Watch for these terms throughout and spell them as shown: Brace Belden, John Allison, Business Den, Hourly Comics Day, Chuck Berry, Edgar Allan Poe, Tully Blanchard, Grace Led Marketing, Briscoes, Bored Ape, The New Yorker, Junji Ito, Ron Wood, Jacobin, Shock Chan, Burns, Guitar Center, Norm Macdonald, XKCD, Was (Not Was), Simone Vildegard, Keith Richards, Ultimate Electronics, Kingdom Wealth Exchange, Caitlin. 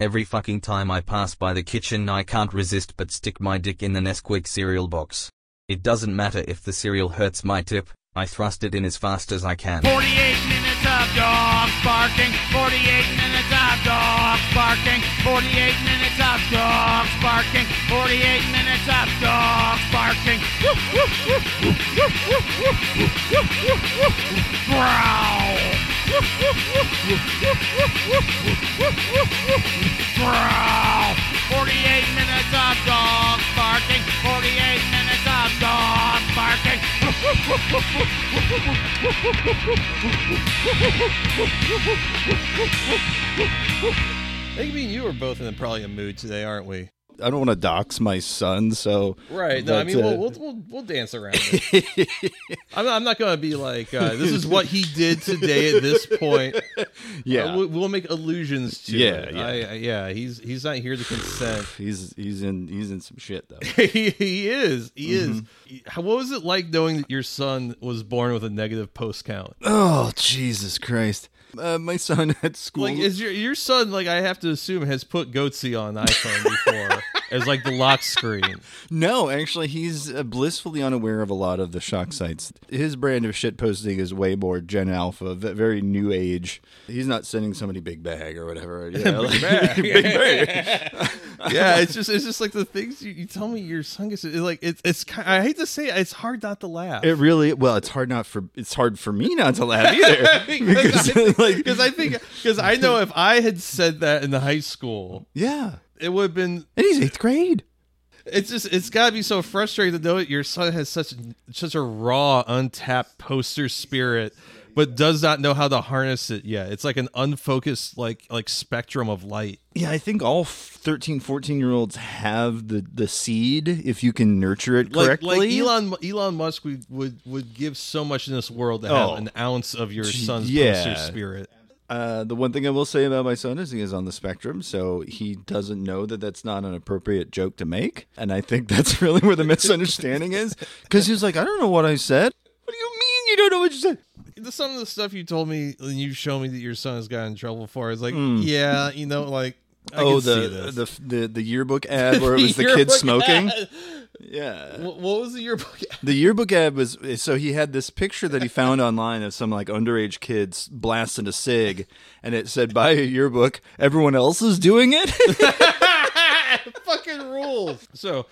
Every fucking time I pass by the kitchen I can't resist but stick my dick in the Nesquik cereal box. It doesn't matter if the cereal hurts my tip, I thrust it in as fast as I can. 48 minutes of dogs barking, 48 minutes of dogs barking, 48 minutes of dogs barking, 48 minutes of dogs barking. Growl. Growl. 48 minutes of dogs barking, 48 minutes of dogs barking. I think me and you are both in probably a mood today, aren't we? I don't want to dox my son, so... Right, no, I mean, we'll dance around it. I'm not going to be like, this is what he did today at this point. Yeah. We'll make allusions to it. Yeah. He's not here to consent. he's in some shit, though. He is. What was it like knowing that your son was born with a negative post count? Oh, Jesus Christ. My son at school. Like, is your son, like, I have to assume, has put Goatsy on iPhone before as, like, the lock screen? No, actually, he's blissfully unaware of a lot of the shock sites. His brand of shitposting is way more Gen Alpha, very new age. He's not sending somebody big bag or whatever. You know, big bag. Big bag. Yeah, it's just like the things you tell me your son gets. Like, it's I hate to say it, it's hard not to laugh. It really, well, it's hard for me not to laugh either. Because I know if I had said that in high school, yeah, it would have been. And he's 8th grade. It's got to be so frustrating to know that your son has such a raw, untapped poster spirit, but does not know how to harness it yet. It's like an unfocused, like spectrum of light. Yeah, I think all 13, 14-year-olds have the seed if you can nurture it correctly. Like Elon Musk would give so much in this world to have an ounce of your son's poster spirit. The one thing I will say about my son is he is on the spectrum, so he doesn't know that that's not an appropriate joke to make. And I think that's really where the misunderstanding is. Because he was like, I don't know what I said. What do you mean you don't know what you said? Some of the stuff you told me and you showed me that your son has gotten in trouble for is like, yeah, you know, like. The yearbook ad where it was the kids smoking. Ad. Yeah. What was the yearbook ad? The yearbook ad was, so he had this picture that he found online of some like underage kids blasting a cig, and it said, buy a yearbook, everyone else is doing it. Fucking rules. So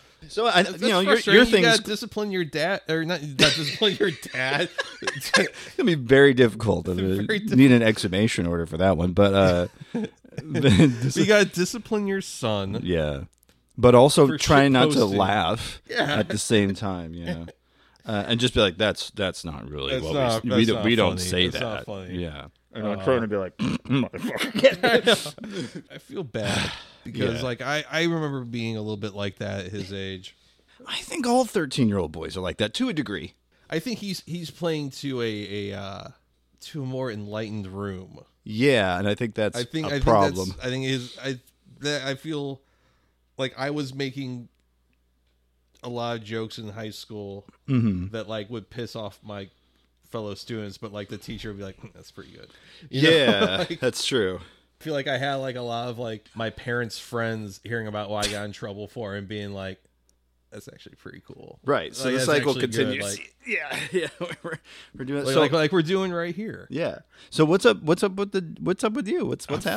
I, you know, your thing is discipline your dad, or not discipline your dad. It's gonna be very difficult. Need an exhumation order for that one, but you gotta discipline your son. Yeah, but also try not to laugh at the same time. You know, and just be like, that's not really that's what not, we don't say that's that. Yeah. And I'm trying to be like, motherfucker. I feel bad because, like, I remember being a little bit like that at his age. I think all 13-year-old boys are like that to a degree. I think he's playing to a more enlightened room. Yeah, and I think that's a problem. I feel like I was making a lot of jokes in high school that like would piss off my fellow students, but like the teacher would be like, that's pretty good, you know? Like, that's true. I feel like I had like a lot of like my parents' friends hearing about what I got in trouble for and being like, that's actually pretty cool, right? So the cycle continues. Like, we're doing like we're doing right here. Yeah. So what's up with you? What's happening?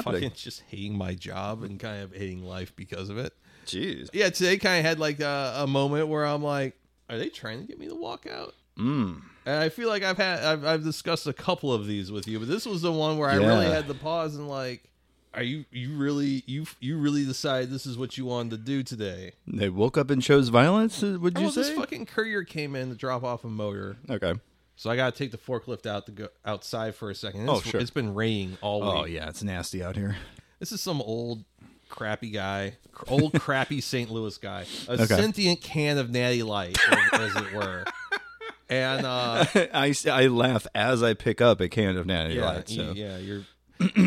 Fucking just hating my job and kind of hating life because of it. Jeez. Yeah. Today kind of had like a moment where I'm like, are they trying to get me to walk out? Mm. And I feel like I've discussed a couple of these with you, but this was the one where I really had to pause and like, are you really decided this is what you wanted to do today? They woke up and chose violence. Would you say? This fucking courier came in to drop off a motor. Okay, so I got to take the forklift out to go outside for a second. It's, sure. It's been raining all week. Oh yeah, it's nasty out here. This is some old crappy guy, old crappy St. Louis guy, sentient can of Natty Light, as it were. And I laugh as I pick up a can of Natty Light. So. Yeah, you're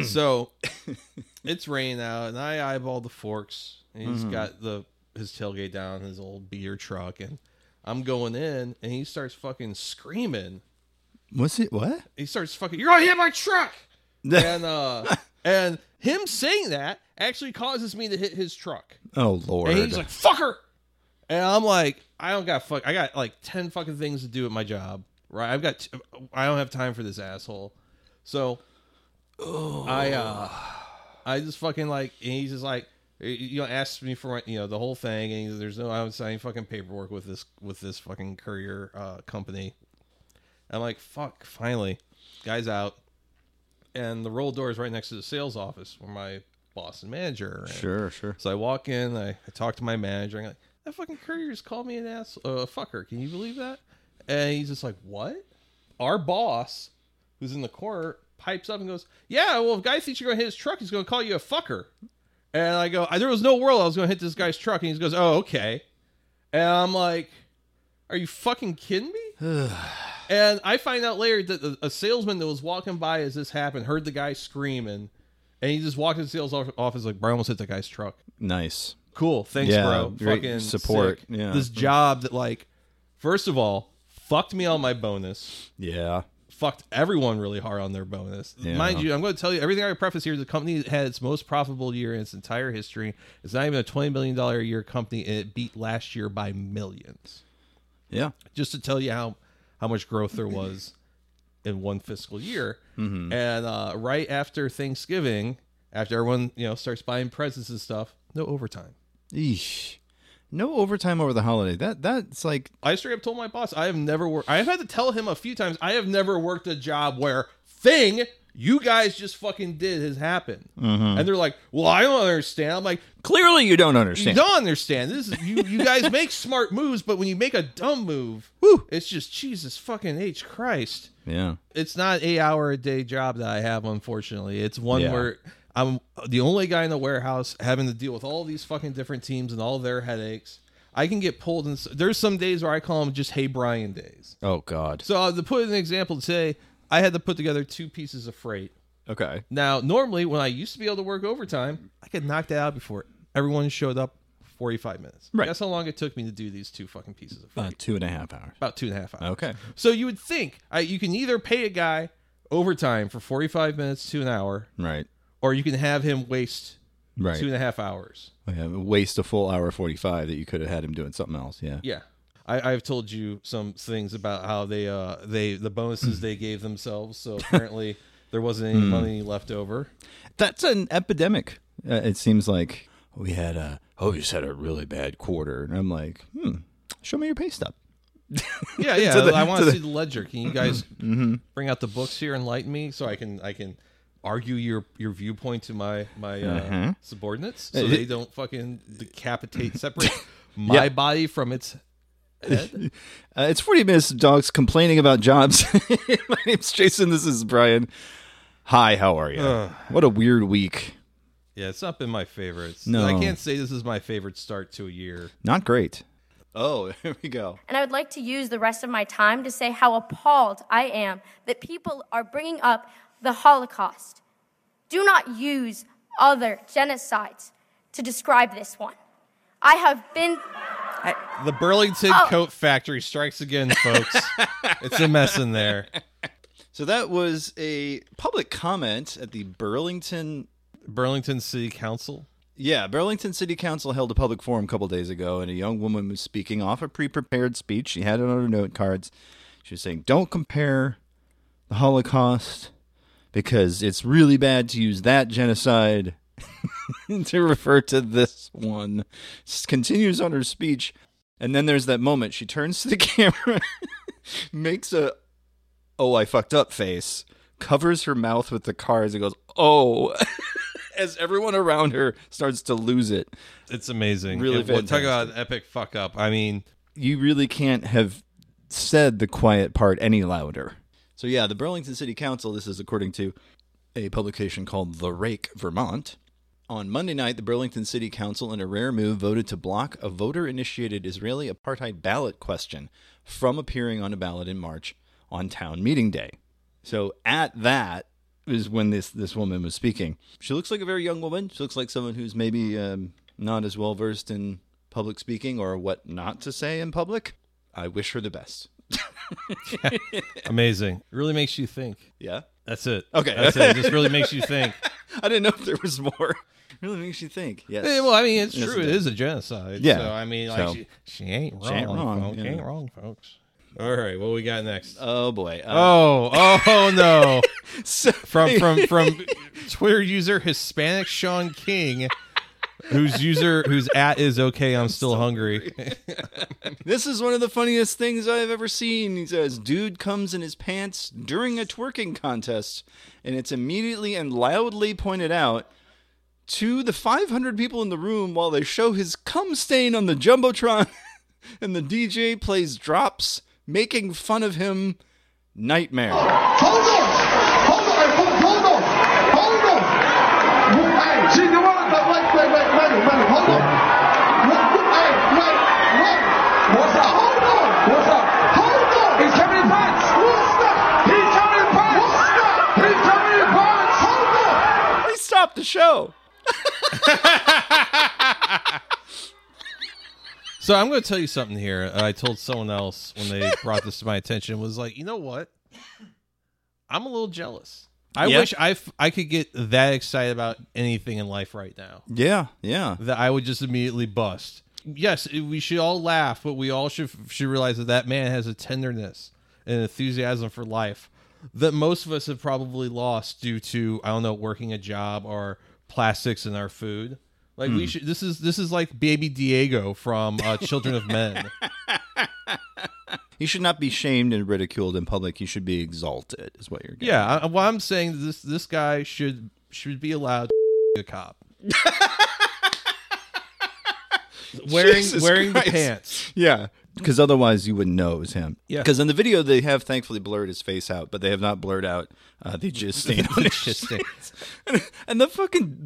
so it's raining out, and I eyeball the forks. And he's got his tailgate down, his old beer truck, and I'm going in, and he starts fucking screaming. What? He starts fucking. You're gonna hit my truck. And And him saying that actually causes me to hit his truck. Oh, Lord. And he's like, fucker. And I'm like, I don't got fuck. I got like 10 fucking things to do at my job. Right. I've got, I don't have time for this asshole. So I just fucking like, and he's just like, you know, asked me for, you know, the whole thing. And there's no, I haven't signed any fucking paperwork with this fucking courier company. I'm like, fuck, finally guy's out. And the roll door is right next to the sales office where my boss and manager are. Sure, sure. So I walk in, I talk to my manager, and I'm like, that fucking courier's called me an ass, fucker. Can you believe that? And he's just like, what? Our boss, who's in the corner, pipes up and goes, yeah, well, if guy thinks you're going to hit his truck, he's going to call you a fucker. And I go, there was no world I was going to hit this guy's truck. And he goes, oh, okay. And I'm like, are you fucking kidding me? And I find out later that a salesman that was walking by as this happened heard the guy screaming, and he just walked in the sales office like, bro, I almost hit that guy's truck. Nice. Cool. Thanks, bro. Fucking support. Sick. Yeah. This job that, like, first of all, fucked me on my bonus. Yeah. Fucked everyone really hard on their bonus. Yeah. Mind you, I'm going to tell you, everything I preface here is the company had its most profitable year in its entire history. It's not even a $20 million a year company, and it beat last year by millions. Yeah. Just to tell you how much growth there was in one fiscal year. Mm-hmm. And right after Thanksgiving, after everyone, you know, starts buying presents and stuff, no overtime. Eesh. No overtime over the holiday. That's like, I straight up told my boss, I have never worked. I've had to tell him a few times, I have never worked a job where thing you guys just fucking did has happened. Mm-hmm. And they're like, well, I don't understand. I'm like, clearly you don't understand. You don't understand. This is, you guys make smart moves, but when you make a dumb move, whew, it's just Jesus fucking H Christ. Yeah. It's not 8 hour a day job that I have, unfortunately. It's one where I'm the only guy in the warehouse having to deal with all these fucking different teams and all their headaches. I can get pulled in. There's some days where I call them just Hey Brian days. Oh, God. So to put an example today, I had to put together 2 pieces of freight. Okay. Now, normally, when I used to be able to work overtime, I could knock that out before everyone showed up 45 minutes. Right. That's how long it took me to do these 2 fucking pieces of freight. About 2.5 hours. Okay. So you would think you can either pay a guy overtime for 45 minutes to an hour. Right. Or you can have him waste 2.5 hours. Yeah, waste a full hour 45 that you could have had him doing something else. Yeah. Yeah. I've told you some things about how they the bonuses they gave themselves, so apparently there wasn't any money left over. That's an epidemic. It seems like we just had a really bad quarter, and I'm like, show me your pay stub. Yeah. I want to see the ledger. Can you guys bring out the books here and enlighten me so I can argue your viewpoint to my subordinates so they don't fucking separate my body from its. It's 40 Minutes of Dogs Complaining About Jobs. My name's Jason. This is Brian. Hi, how are you? What a weird week. Yeah, it's not been my favorite. No. I can't say this is my favorite start to a year. Not great. Oh, there we go. And I would like to use the rest of my time to say how appalled I am that people are bringing up the Holocaust. Do not use other genocides to describe this one. I have been... The Burlington Coat Factory strikes again, folks. It's a mess in there. So that was a public comment at the Burlington City Council. Yeah, Burlington City Council held a public forum a couple days ago, and a young woman was speaking off a pre-prepared speech. She had it on her note cards. She was saying, don't compare the Holocaust because it's really bad to use that genocide to refer to this one. Continues on her speech, and then there's that moment she turns to the camera, makes a "oh, I fucked up" face, covers her mouth with the cards, and goes "oh," as everyone around her starts to lose it. It's amazing. Really fantastic. Talk about an epic fuck up. I mean, you really can't have said the quiet part any louder. So yeah, the Burlington City Council. This is according to a publication called The Rake, Vermont. On Monday night, the Burlington City Council, in a rare move, voted to block a voter-initiated Israeli apartheid ballot question from appearing on a ballot in March on town meeting day. So at that is when this woman was speaking. She looks like a very young woman. She looks like someone who's maybe not as well-versed in public speaking or what not to say in public. I wish her the best. Amazing. It really makes you think. Yeah? That's it. Okay. That's it. It just really makes you think. I didn't know if there was more. Really makes you think. Yes. Yeah, well, I mean, it's true. It is a genocide. Yeah. So, I mean, like, so, she ain't wrong. She ain't wrong, folks. You know. Ain't wrong, folks. All right, what we got next? Oh boy! Oh no! So, from Twitter user Hispanic Sean King, whose at is okay. I'm still hungry. This is one of the funniest things I've ever seen. He says, "Dude comes in his pants during a twerking contest, and it's immediately and loudly pointed out." To the 500 people in the room while they show his cum stain on the Jumbotron and the DJ plays drops, making fun of him. Nightmare. Hold on. See, you want to wait, hold on. Wait. What's up? Hold on. What's up? Hold on. He's coming in pants. What's up? He's coming in pants. What's up? He's coming in pants. Hold on. He stopped the show. So I'm going to tell you something here. I told someone else when they brought this to my attention, was like, you know what? I'm a little jealous. I wish I could get that excited about anything in life right now. Yeah. That I would just immediately bust. Yes, we should all laugh, but we all should realize that man has a tenderness and enthusiasm for life that most of us have probably lost due to, I don't know, working a job or plastics in our food. Like we should. This is like Baby Diego from Children of Men. He should not be shamed and ridiculed in public. He should be exalted. Is what you're getting. Yeah. Well, I'm saying this guy should be allowed to be a cop. wearing the pants. Yeah. Because otherwise you wouldn't know it was him. Yeah. Because in the video they have thankfully blurred his face out, but they have not blurred out the jizz stain on his face. And the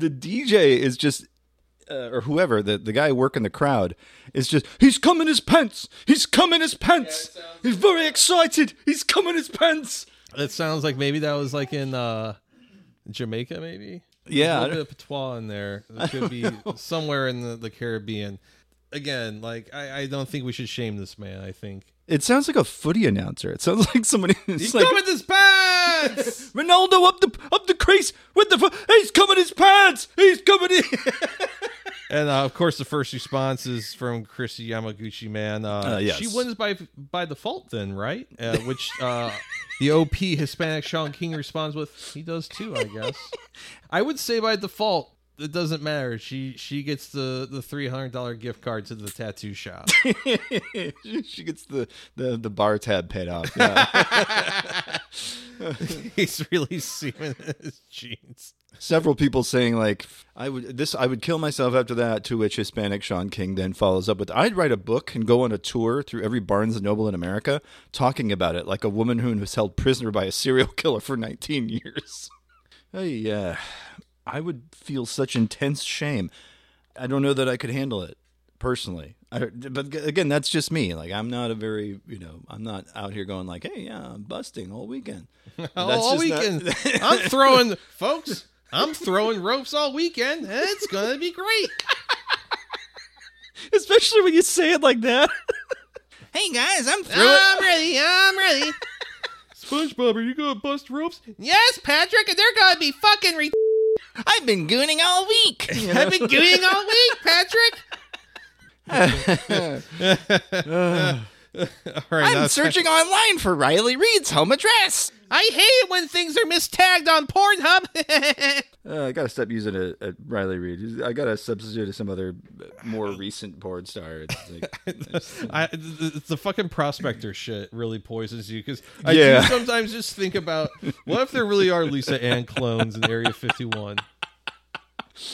DJ is just, or whoever, the guy working the crowd is just, he's come in his pants. He's come in his pants. Yeah, he's very excited. He's come in his pants. That sounds like maybe that was like in Jamaica, maybe. Yeah. There's a bit of patois in there. It could be somewhere in the Caribbean. Again, like I don't think we should shame this man. I think it sounds like a footy announcer. It sounds like somebody. He's like, coming his pants. Ronaldo up the crease with the. He's coming his pants. He's coming in. And of course, the first response is from Chrissy Yamaguchi. Man, yes. She wins by default, then, right? Which the OP Hispanic Sean King responds with, "He does too, I guess." I would say by default. It doesn't matter. She gets the $300 gift card to the tattoo shop. She gets the bar tab paid off. Yeah. He's really seeming his jeans. Several people saying like, I would kill myself after that. To which Hispanic Sean King then follows up with, I'd write a book and go on a tour through every Barnes and Noble in America talking about it, like a woman who was held prisoner by a serial killer for 19 years. Hey, I would feel such intense shame. I don't know that I could handle it personally. But again, that's just me. Like I'm not a very, I'm not out here going like, hey, yeah, I'm busting all weekend. All weekend. I'm throwing, folks, I'm throwing ropes all weekend. It's going to be great. Especially when you say it like that. Hey guys, I'm ready. SpongeBob, are you going to bust ropes? Yes, Patrick, and they're going to be fucking retarded. I've been gooning all week. Patrick. All right, I'm searching online for Riley Reed's home address. I hate it when things are mistagged on Pornhub. I got to stop using a Riley Reed. I got to substitute some other more recent porn star. The fucking prospector shit really poisons you because I do sometimes just think about what if there really are Lisa Ann clones in Area 51?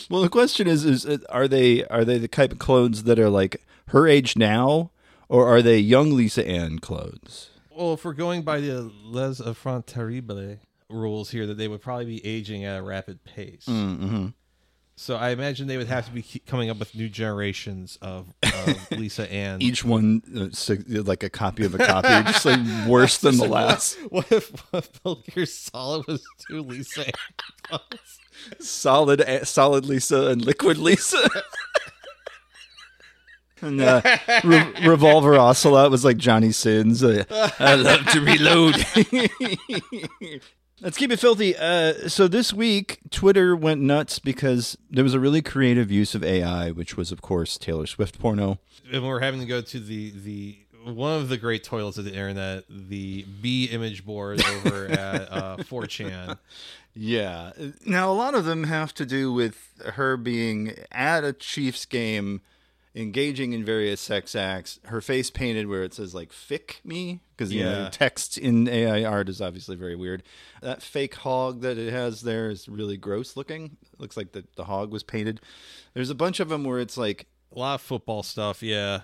Well, the question is are they the type of clones that are like her age now? Or are they young Lisa Ann clones? Well, if we're going by the Les Enfants Terribles rules here, that they would probably be aging at a rapid pace. Mm-hmm. So I imagine they would have to be coming up with new generations of Lisa Ann. Each one like a copy of a copy, just like worse than the last. What if Metal Gear Solid was two Lisa Ann clones? Solid Lisa and Liquid Lisa. And Revolver Ocelot was like Johnny Sins. I love to reload. Let's keep it filthy. So this week, Twitter went nuts because there was a really creative use of AI, which was, of course, Taylor Swift porno. And we're having to go to the one of the great toils of the internet, the B image board over at 4chan. Yeah. Now, a lot of them have to do with her being at a Chiefs game, engaging in various sex acts, her face painted where it says, like, "fick me," because you know, text in AI art is obviously very weird. That fake hog that it has there is really gross looking. It looks like the hog was painted. There's a bunch of them where it's like a lot of football stuff. Yeah.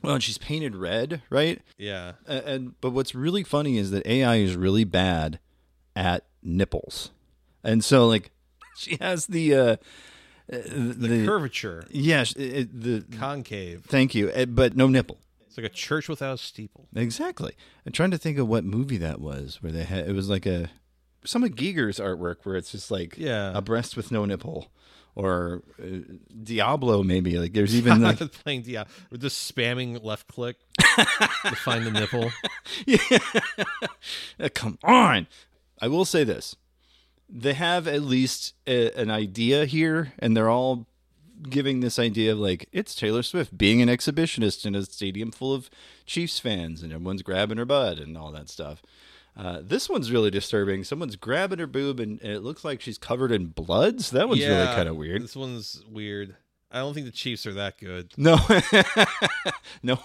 Well, and she's painted red, right? Yeah. But what's really funny is that AI is really bad at nipples, and so like she has the curvature. Yeah, the concave. Thank you. But no nipple. It's like a church without a steeple. Exactly. I'm trying to think of what movie that was where they had, it was like some of Giger's artwork where it's just like a breast with no nipple, or Diablo maybe. Like there's even like playing Diablo, just spamming left click to find the nipple. Yeah. Come on. I will say this. They have at least an idea here, and they're all giving this idea of, like, it's Taylor Swift being an exhibitionist in a stadium full of Chiefs fans, and everyone's grabbing her butt and all that stuff. This one's really disturbing. Someone's grabbing her boob, and it looks like she's covered in blood, so that one's really kind of weird. This one's weird. I don't think the Chiefs are that good. No. No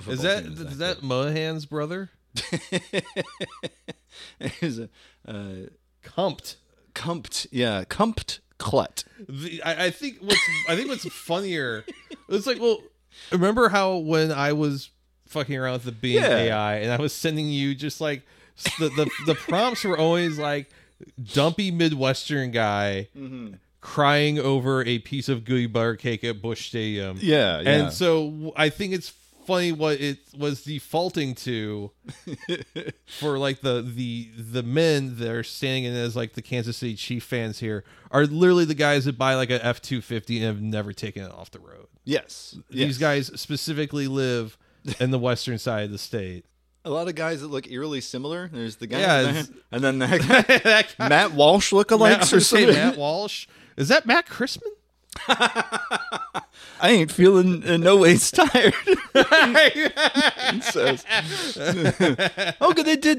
football. Is that Monahan's brother? There's a... Cumped clut. I think what's funnier, it's like, well, remember how when I was fucking around with the AI and I was sending you just like the prompts were always like dumpy Midwestern guy crying over a piece of gooey butter cake at Busch Stadium. Yeah. And so I think it's funny what it was defaulting to for like the men that are standing in as like the Kansas City Chief fans here are literally the guys that buy like an F-250 and have never taken it off the road. Yes. These guys specifically live in the western side of the state. A lot of guys that look eerily similar. There's the guy and then that guy. Matt Walsh lookalikes or something. Matt Walsh. Is that Matt Chrisman? I ain't feeling in no ways tired. Good.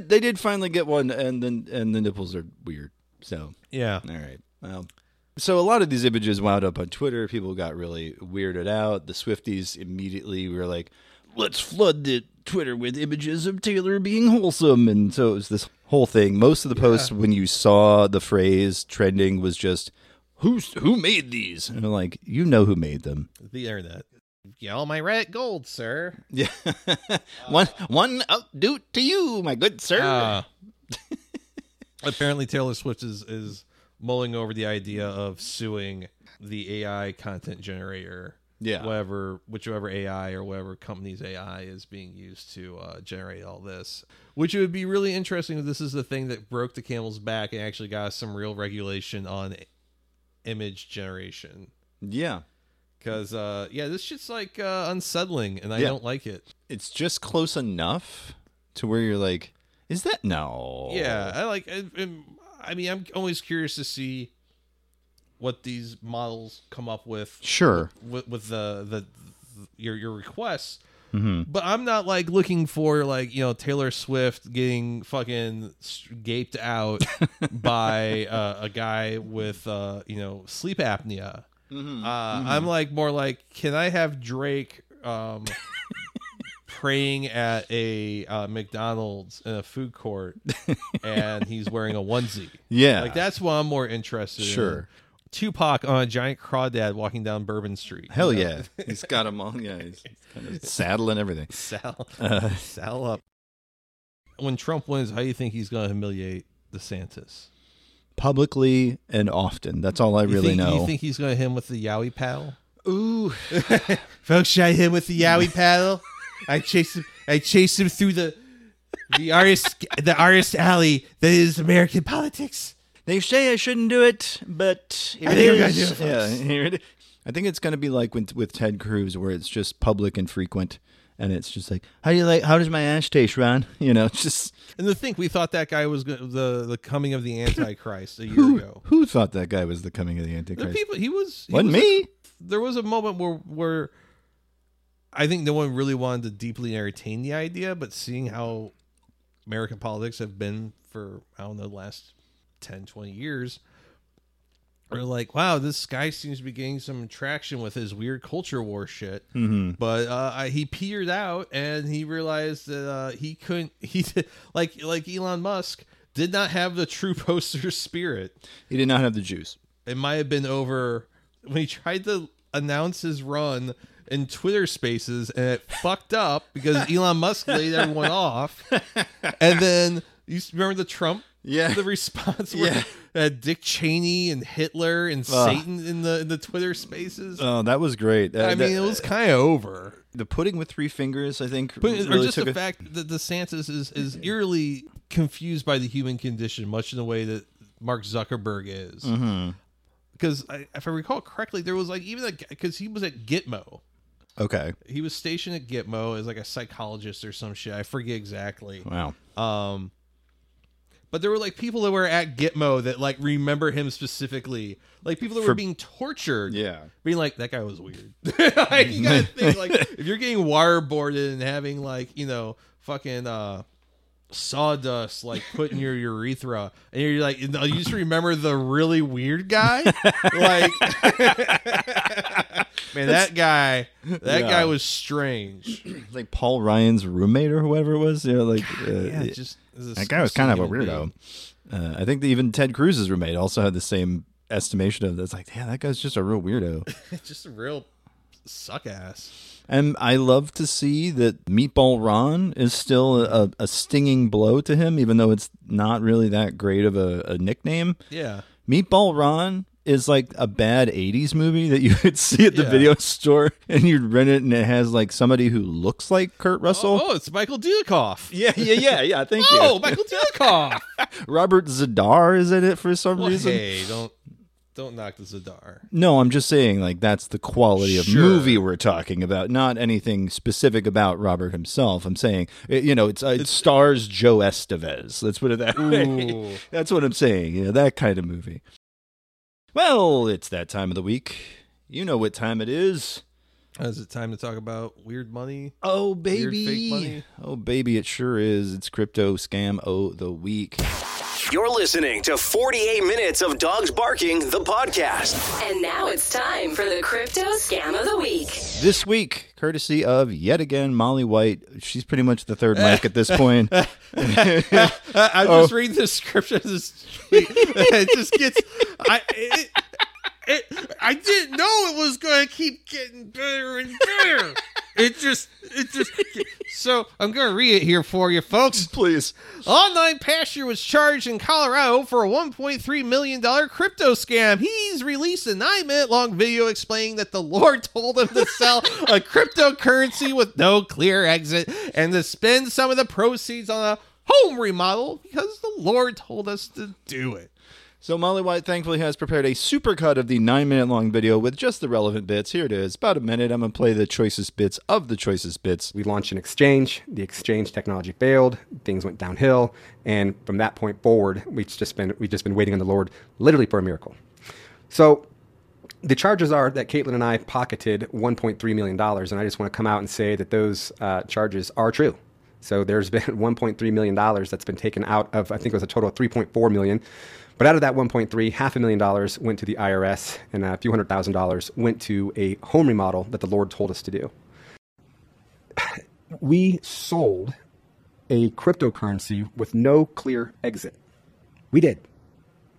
They did finally get one, and the nipples are weird. So yeah, all right. Well, so a lot of these images wound up on Twitter. People got really weirded out. The Swifties immediately were like, "Let's flood the Twitter with images of Taylor being wholesome," and so it was this whole thing. Most of the posts when you saw the phrase trending was just, Who made these? And I'm like, you know who made them. The internet. Yell my red gold, sir. Yeah. One updoot to you, my good sir. Apparently Taylor Swift is mulling over the idea of suing the AI content generator. Yeah. Whichever AI or whatever company's AI is being used to generate all this. Which it would be really interesting if this is the thing that broke the camel's back and actually got us some real regulation on image generation. Yeah. Because, this shit's like unsettling, and I don't like it. It's just close enough to where you're like, is that? No. Yeah. I'm always curious to see what these models come up with. Sure. With your requests. Mm-hmm. But I'm not like looking for like, you know, Taylor Swift getting fucking gaped out by a guy with, sleep apnea. Mm-hmm. I'm like more like, can I have Drake praying at a McDonald's in a food court and he's wearing a onesie? Yeah. Like that's what I'm more interested in. Sure. Tupac on a giant crawdad walking down Bourbon Street. Hell yeah. He's got them all. Yeah, he's kind of saddling everything. Saddle up. When Trump wins, how do you think he's going to humiliate DeSantis? Publicly and often. That's all I really know. Do you think he's going to hit him with the Yowie paddle? Ooh. Folks, should I hit him with the Yowie paddle? I chased him through the artist alley that is American politics. They say I shouldn't do it, but here it is. I think it's going to be like with Ted Cruz, where it's just public and frequent, And it's just like, how does my ash taste, Ron? You know, just. And the thing, we thought that guy was the coming of the Antichrist a year ago. Who thought that guy was the coming of the Antichrist? He wasn't me. There was a moment where I think no one really wanted to deeply entertain the idea, but seeing how American politics have been for, I don't know, the last 10, 20 years, we're like, wow, this guy seems to be getting some traction with his weird culture war shit. Mm-hmm. But he peered out and he realized that he couldn't. He did, like Elon Musk did not have the true poster spirit. He did not have the juice. It might have been over when he tried to announce his run in Twitter Spaces, and it fucked up because Elon Musk laid everyone off. And then you remember the Trump. Yeah, the response where Dick Cheney and Hitler and Satan in the Twitter Spaces. Oh, that was great. It was kind of over. The pudding with three fingers, I think. The fact that DeSantis is eerily confused by the human condition, much in the way that Mark Zuckerberg is. Mm-hmm. Because if I recall correctly, there was because he was at Gitmo. Okay. He was stationed at Gitmo as a psychologist or some shit. I forget exactly. Wow. But there were people that were at Gitmo that remember him specifically, people that were being tortured. Yeah, being that guy was weird. You gotta think if you're getting wireboarded and having fucking sawdust put in your urethra, and you're you just remember the really weird guy. Man, that guy was strange. Paul Ryan's roommate or whoever it was. You know, that guy was kind of a weirdo. I think that even Ted Cruz's roommate also had the same estimation of this. That guy's just a real weirdo. Just a real suck ass. And I love to see that Meatball Ron is still a stinging blow to him, even though it's not really that great of a nickname. Yeah. Meatball Ron is a bad 80s movie that you would see at the video store, and you'd rent it, and it has somebody who looks like Kurt Russell. Oh, it's Michael Dudikoff. Yeah. Thank you. Oh, Michael Dudikoff. Robert Zadar is in it for some reason. Hey, don't knock the Zadar. No, I'm just saying that's the quality of movie we're talking about, not anything specific about Robert himself. I'm saying it stars Joe Estevez. Let's put it that way. That's what I'm saying. That kind of movie. Well, it's that time of the week. You know what time it is. Is it time to talk about weird money? Oh, baby. Weird fake money? Oh, baby, it sure is. It's Crypto Scam O' the Week. You're listening to 48 Minutes of Dogs Barking, the podcast. And now it's time for the Crypto Scam of the Week. This week, courtesy of, yet again, Molly White. She's pretty much the third mic at this point. I'm just reading the script of this tweet. It just gets... I didn't know it was going to keep getting better and better. It just. So I'm going to read it here for you, folks. Please. Online pasture was charged in Colorado for a $1.3 million crypto scam. He's released a 9-minute long video explaining that the Lord told him to sell a cryptocurrency with no clear exit and to spend some of the proceeds on a home remodel because the Lord told us to do it. So Molly White thankfully has prepared a supercut of the 9-minute long video with just the relevant bits. Here it is. About a minute. I'm going to play the choicest bits of the choicest bits. We launched an exchange. The exchange technology failed. Things went downhill. And from that point forward, we've just been waiting on the Lord literally for a miracle. So the charges are that Caitlin and I pocketed $1.3 million. And I just want to come out and say that those charges are true. So there's been $1.3 million that's been taken out of, I think it was a total of $3.4 million. But out of that 1.3, $500,000 went to the IRS, and a few $100,000 went to a home remodel that the Lord told us to do. We sold a cryptocurrency with no clear exit. We did.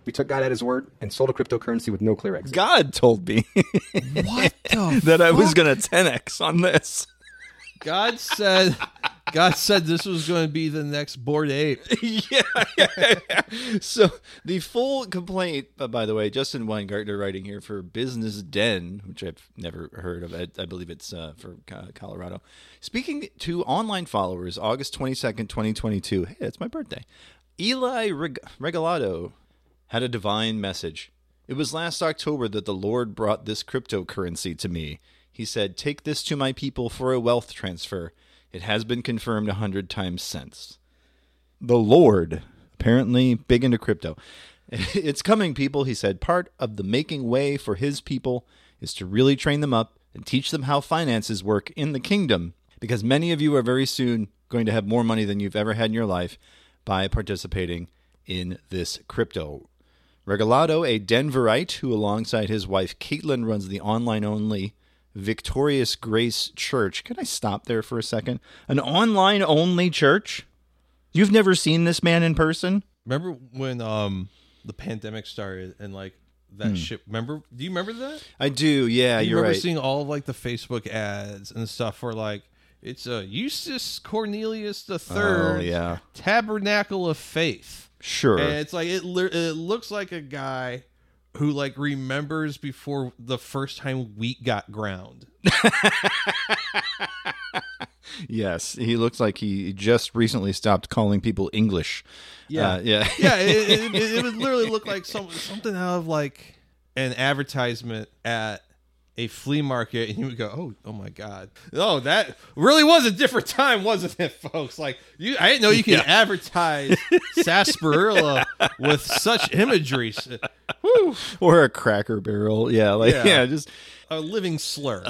We took God at his word and sold a cryptocurrency with no clear exit. God told me that I was going to 10x on this. God said this was going to be the next Bored Ape. Yeah. So the full complaint, by the way, Justin Weingartner writing here for Business Den, which I've never heard of. I believe it's for Colorado. Speaking to online followers, August 22nd, 2022. Hey, it's my birthday. Eli Regalado had a divine message. It was last October that the Lord brought this cryptocurrency to me. He said, "Take this to my people for a wealth transfer. It has been confirmed 100 times since. The Lord, apparently big into crypto. It's coming, people, he said. Part of the making way for his people is to really train them up and teach them how finances work in the kingdom, because many of you are very soon going to have more money than you've ever had in your life by participating in this crypto. Regalado, a Denverite who alongside his wife Caitlin runs the online-only Victorious Grace Church. Could I stop there for a second? An online-only church? You've never seen this man in person? Remember when the pandemic started and like that shit? Remember? Do you remember that? I do. Yeah, you're right. I remember seeing all of like the Facebook ads and stuff for like it's a Eustace Cornelius the Third Tabernacle of Faith. Sure. And it's like it looks like a guy who like remembers before the first time wheat got ground. Yes, he looks like he just recently stopped calling people English. Yeah, It would literally look like something out of like an advertisement at a flea market, and you would go, "Oh my God, oh that really was a different time, wasn't it, folks? Like I didn't know you could advertise sarsaparilla with such imagery, or a Cracker Barrel, just." A living slur,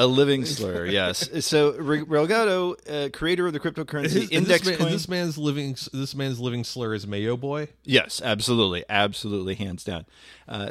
yes. So Regalado, creator of the cryptocurrency Index Coin. This man's living slur is Mayo Boy? Yes, absolutely. Absolutely, hands down.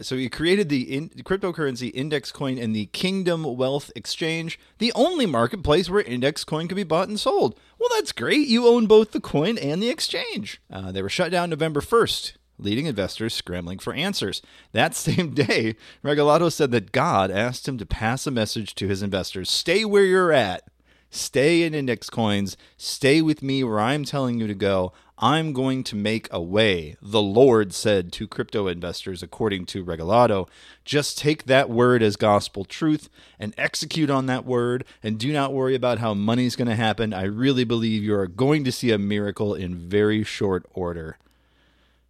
So he created the cryptocurrency Index Coin and the Kingdom Wealth Exchange, the only marketplace where Index Coin can be bought and sold. Well, that's great. You own both the coin and the exchange. They were shut down November 1st. Leading investors scrambling for answers. That same day, Regalado said that God asked him to pass a message to his investors. Stay where you're at. Stay in index coins. Stay with me where I'm telling you to go. I'm going to make a way, the Lord said to crypto investors, according to Regalado. Just take that word as gospel truth and execute on that word, and do not worry about how money's going to happen. I really believe you are going to see a miracle in very short order.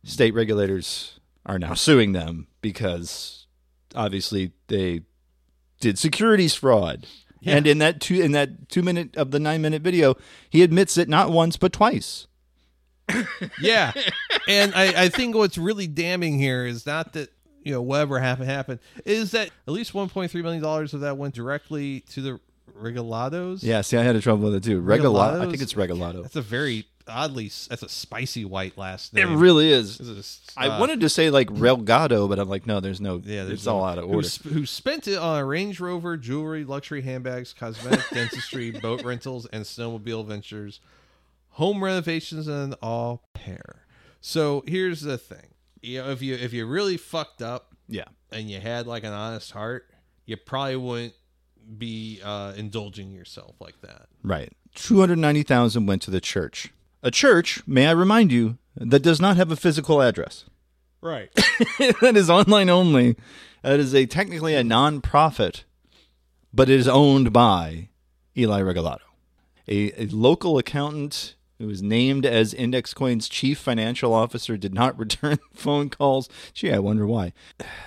State regulators are now suing them because obviously they did securities fraud. Yeah. And in that two minute of the 9-minute video, he admits it not once but twice. Yeah. And I think what's really damning here is not that, you know, whatever happened, is that at least $1.3 million of that went directly to the Regalados. Yeah, see, I had trouble with it too. Regalado. I think it's Regalado. That's a very oddly, that's a spicy white last name. It really is. I wanted to say like Relgado, but I'm like, no, there's no. Yeah, it's all out of order. Who spent it on a Range Rover, jewelry, luxury handbags, cosmetic dentistry, boat rentals, and snowmobile ventures, home renovations, and an au pair. So here's the thing: you know, if you really fucked up, and you had like an honest heart, you probably wouldn't be indulging yourself like that, right? 290,000 went to the church. A church, may I remind you, that does not have a physical address. Right. That is online only. That is technically a non-profit, but it is owned by Eli Regalado, a local accountant who was named as Index Coin's chief financial officer, did not return phone calls. Gee, I wonder why.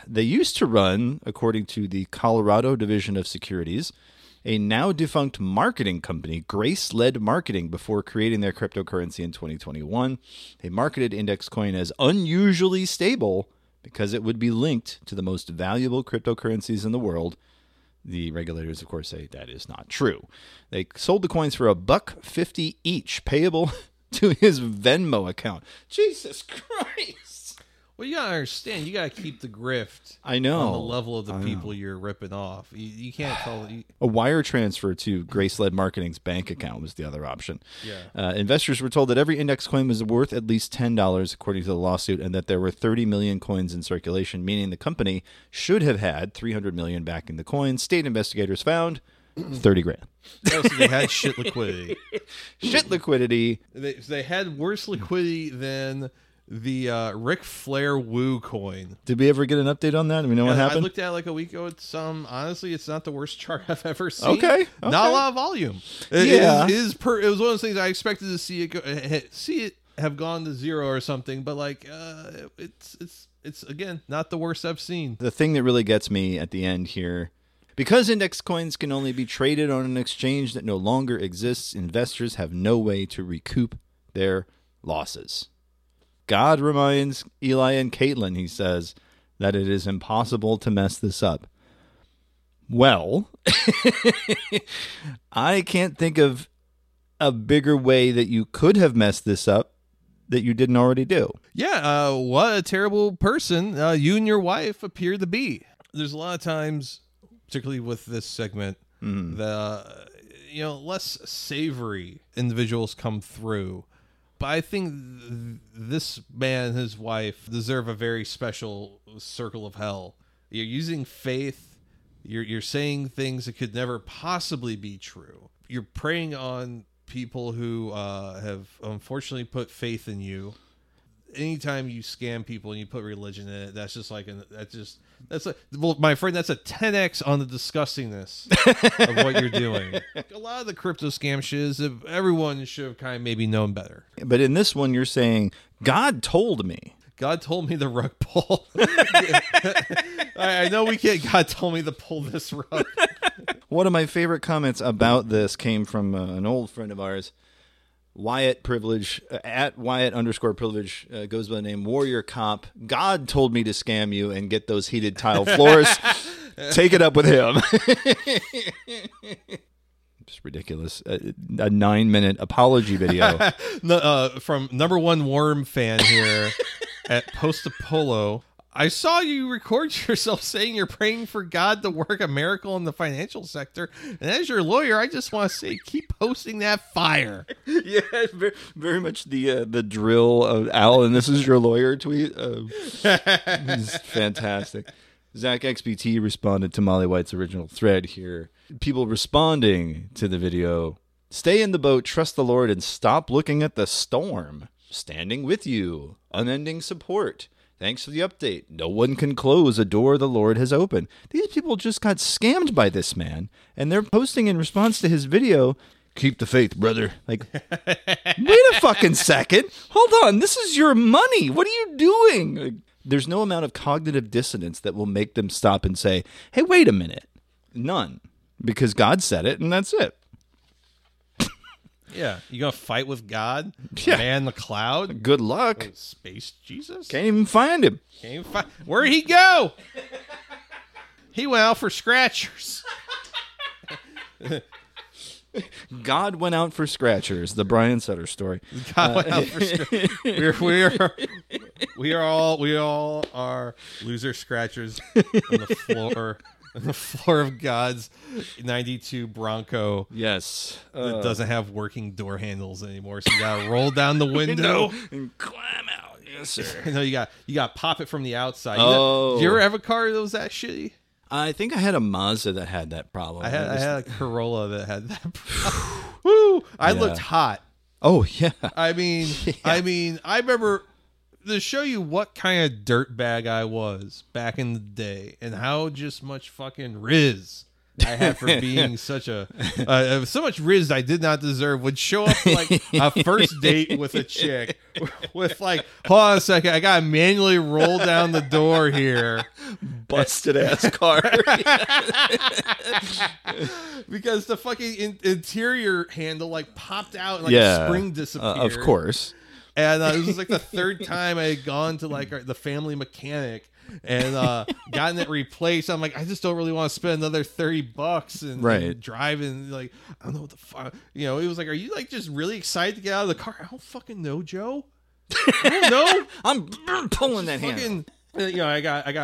They used to run, according to the Colorado Division of Securities, a now-defunct marketing company, Grace Led Marketing, before creating their cryptocurrency in 2021. They marketed Index Coin as unusually stable because it would be linked to the most valuable cryptocurrencies in the world. The regulators, of course, say that is not true. They sold the coins for $1.50 each, payable to his Venmo account. Jesus Christ! Well, you gotta understand, you gotta keep the grift. I know. On the level of the people you're ripping off. You can't tell. A wire transfer to Grace Led Marketing's bank account was the other option. Yeah. Investors were told that every index coin was worth at least $10, according to the lawsuit, and that there were 30 million coins in circulation, meaning the company should have had 300 million backing the coins. State investigators found $30,000. Oh, so they had shit liquidity. They had worse liquidity than the Ric Flair Woo coin. Did we ever get an update on that? Do we know what happened? I looked at it like a week ago. It's honestly, it's not the worst chart I've ever seen. Okay. Not a lot of volume. It was one of those things I expected to see it go, have gone to zero or something, but like it's again not the worst I've seen. The thing that really gets me at the end here Because index coins can only be traded on an exchange that no longer exists, investors have no way to recoup their losses. God reminds Eli and Caitlin, he says, that it is impossible to mess this up. Well, I can't think of a bigger way that you could have messed this up that you didn't already do. Yeah, what a terrible person you and your wife appear to be. There's a lot of times, particularly with this segment, the less savory individuals come through. But I think this man and his wife deserve a very special circle of hell. You're using faith. You're saying things that could never possibly be true. You're preying on people who have unfortunately put faith in you. Anytime you scam people and you put religion in it, that's just like my friend, that's a 10x on the disgustingness of what you're doing. A lot of the crypto scam shiz, everyone should have kind of maybe known better. But in this one, you're saying God told me the rug pull. I know we can't. God told me to pull this rug. One of my favorite comments about this came from an old friend of ours. Wyatt Privilege, at Wyatt _Privilege, goes by the name Warrior Cop. God told me to scam you and get those heated tile floors. Take it up with him. It's ridiculous. A 9-minute apology video. From number one worm fan here at Postapolo. I saw you record yourself saying you're praying for God to work a miracle in the financial sector. And as your lawyer, I just want to say, keep posting that fire. Yeah, very, very much the drill of Alan, this is your lawyer tweet. It's fantastic. Zach XBT responded to Molly White's original thread here. People responding to the video. Stay in the boat, trust the Lord, and stop looking at the storm. Standing with you. Unending support. Thanks for the update. No one can close a door the Lord has opened. These people just got scammed by this man, and they're posting in response to his video, keep the faith, brother. Like, wait a fucking second. Hold on. This is your money. What are you doing? Like, there's no amount of cognitive dissonance that will make them stop and say, hey, wait a minute. None. Because God said it, and that's it. Yeah, you gonna fight with God? Yeah. Man, the cloud. Good luck. Wait, space Jesus? Can't even find him. Where'd he go? He went out for scratchers. God went out for scratchers. The Brian Sutter story. God went out for scratchers. We all are loser scratchers on the floor. The floor of God's 92 Bronco. Yes. That doesn't have working door handles anymore. So you gotta roll down the window and climb out. Yes, sir. No, you gotta pop it from the outside. Oh. Did you ever have a car that was that shitty? I think I had a Mazda that had that problem. I had a Corolla that had that problem. Woo! I looked hot. Oh yeah. I mean I remember, to show you what kind of dirtbag I was back in the day and how just much fucking rizz I had for being such a... so much rizz I did not deserve would show up like a first date with a chick with like, hold on a second, I gotta manually roll down the door here. Busted ass car. Because the fucking interior handle like popped out and like a spring disappeared. Of course. And this was like the third time I had gone to like the family mechanic and gotten it replaced. I'm like, I just don't really want to spend another $30 and, and driving. Like, I don't know what the fuck. It was like, are you like just really excited to get out of the car? I don't fucking know, Joe. I don't know. I'm pulling that fucking hand.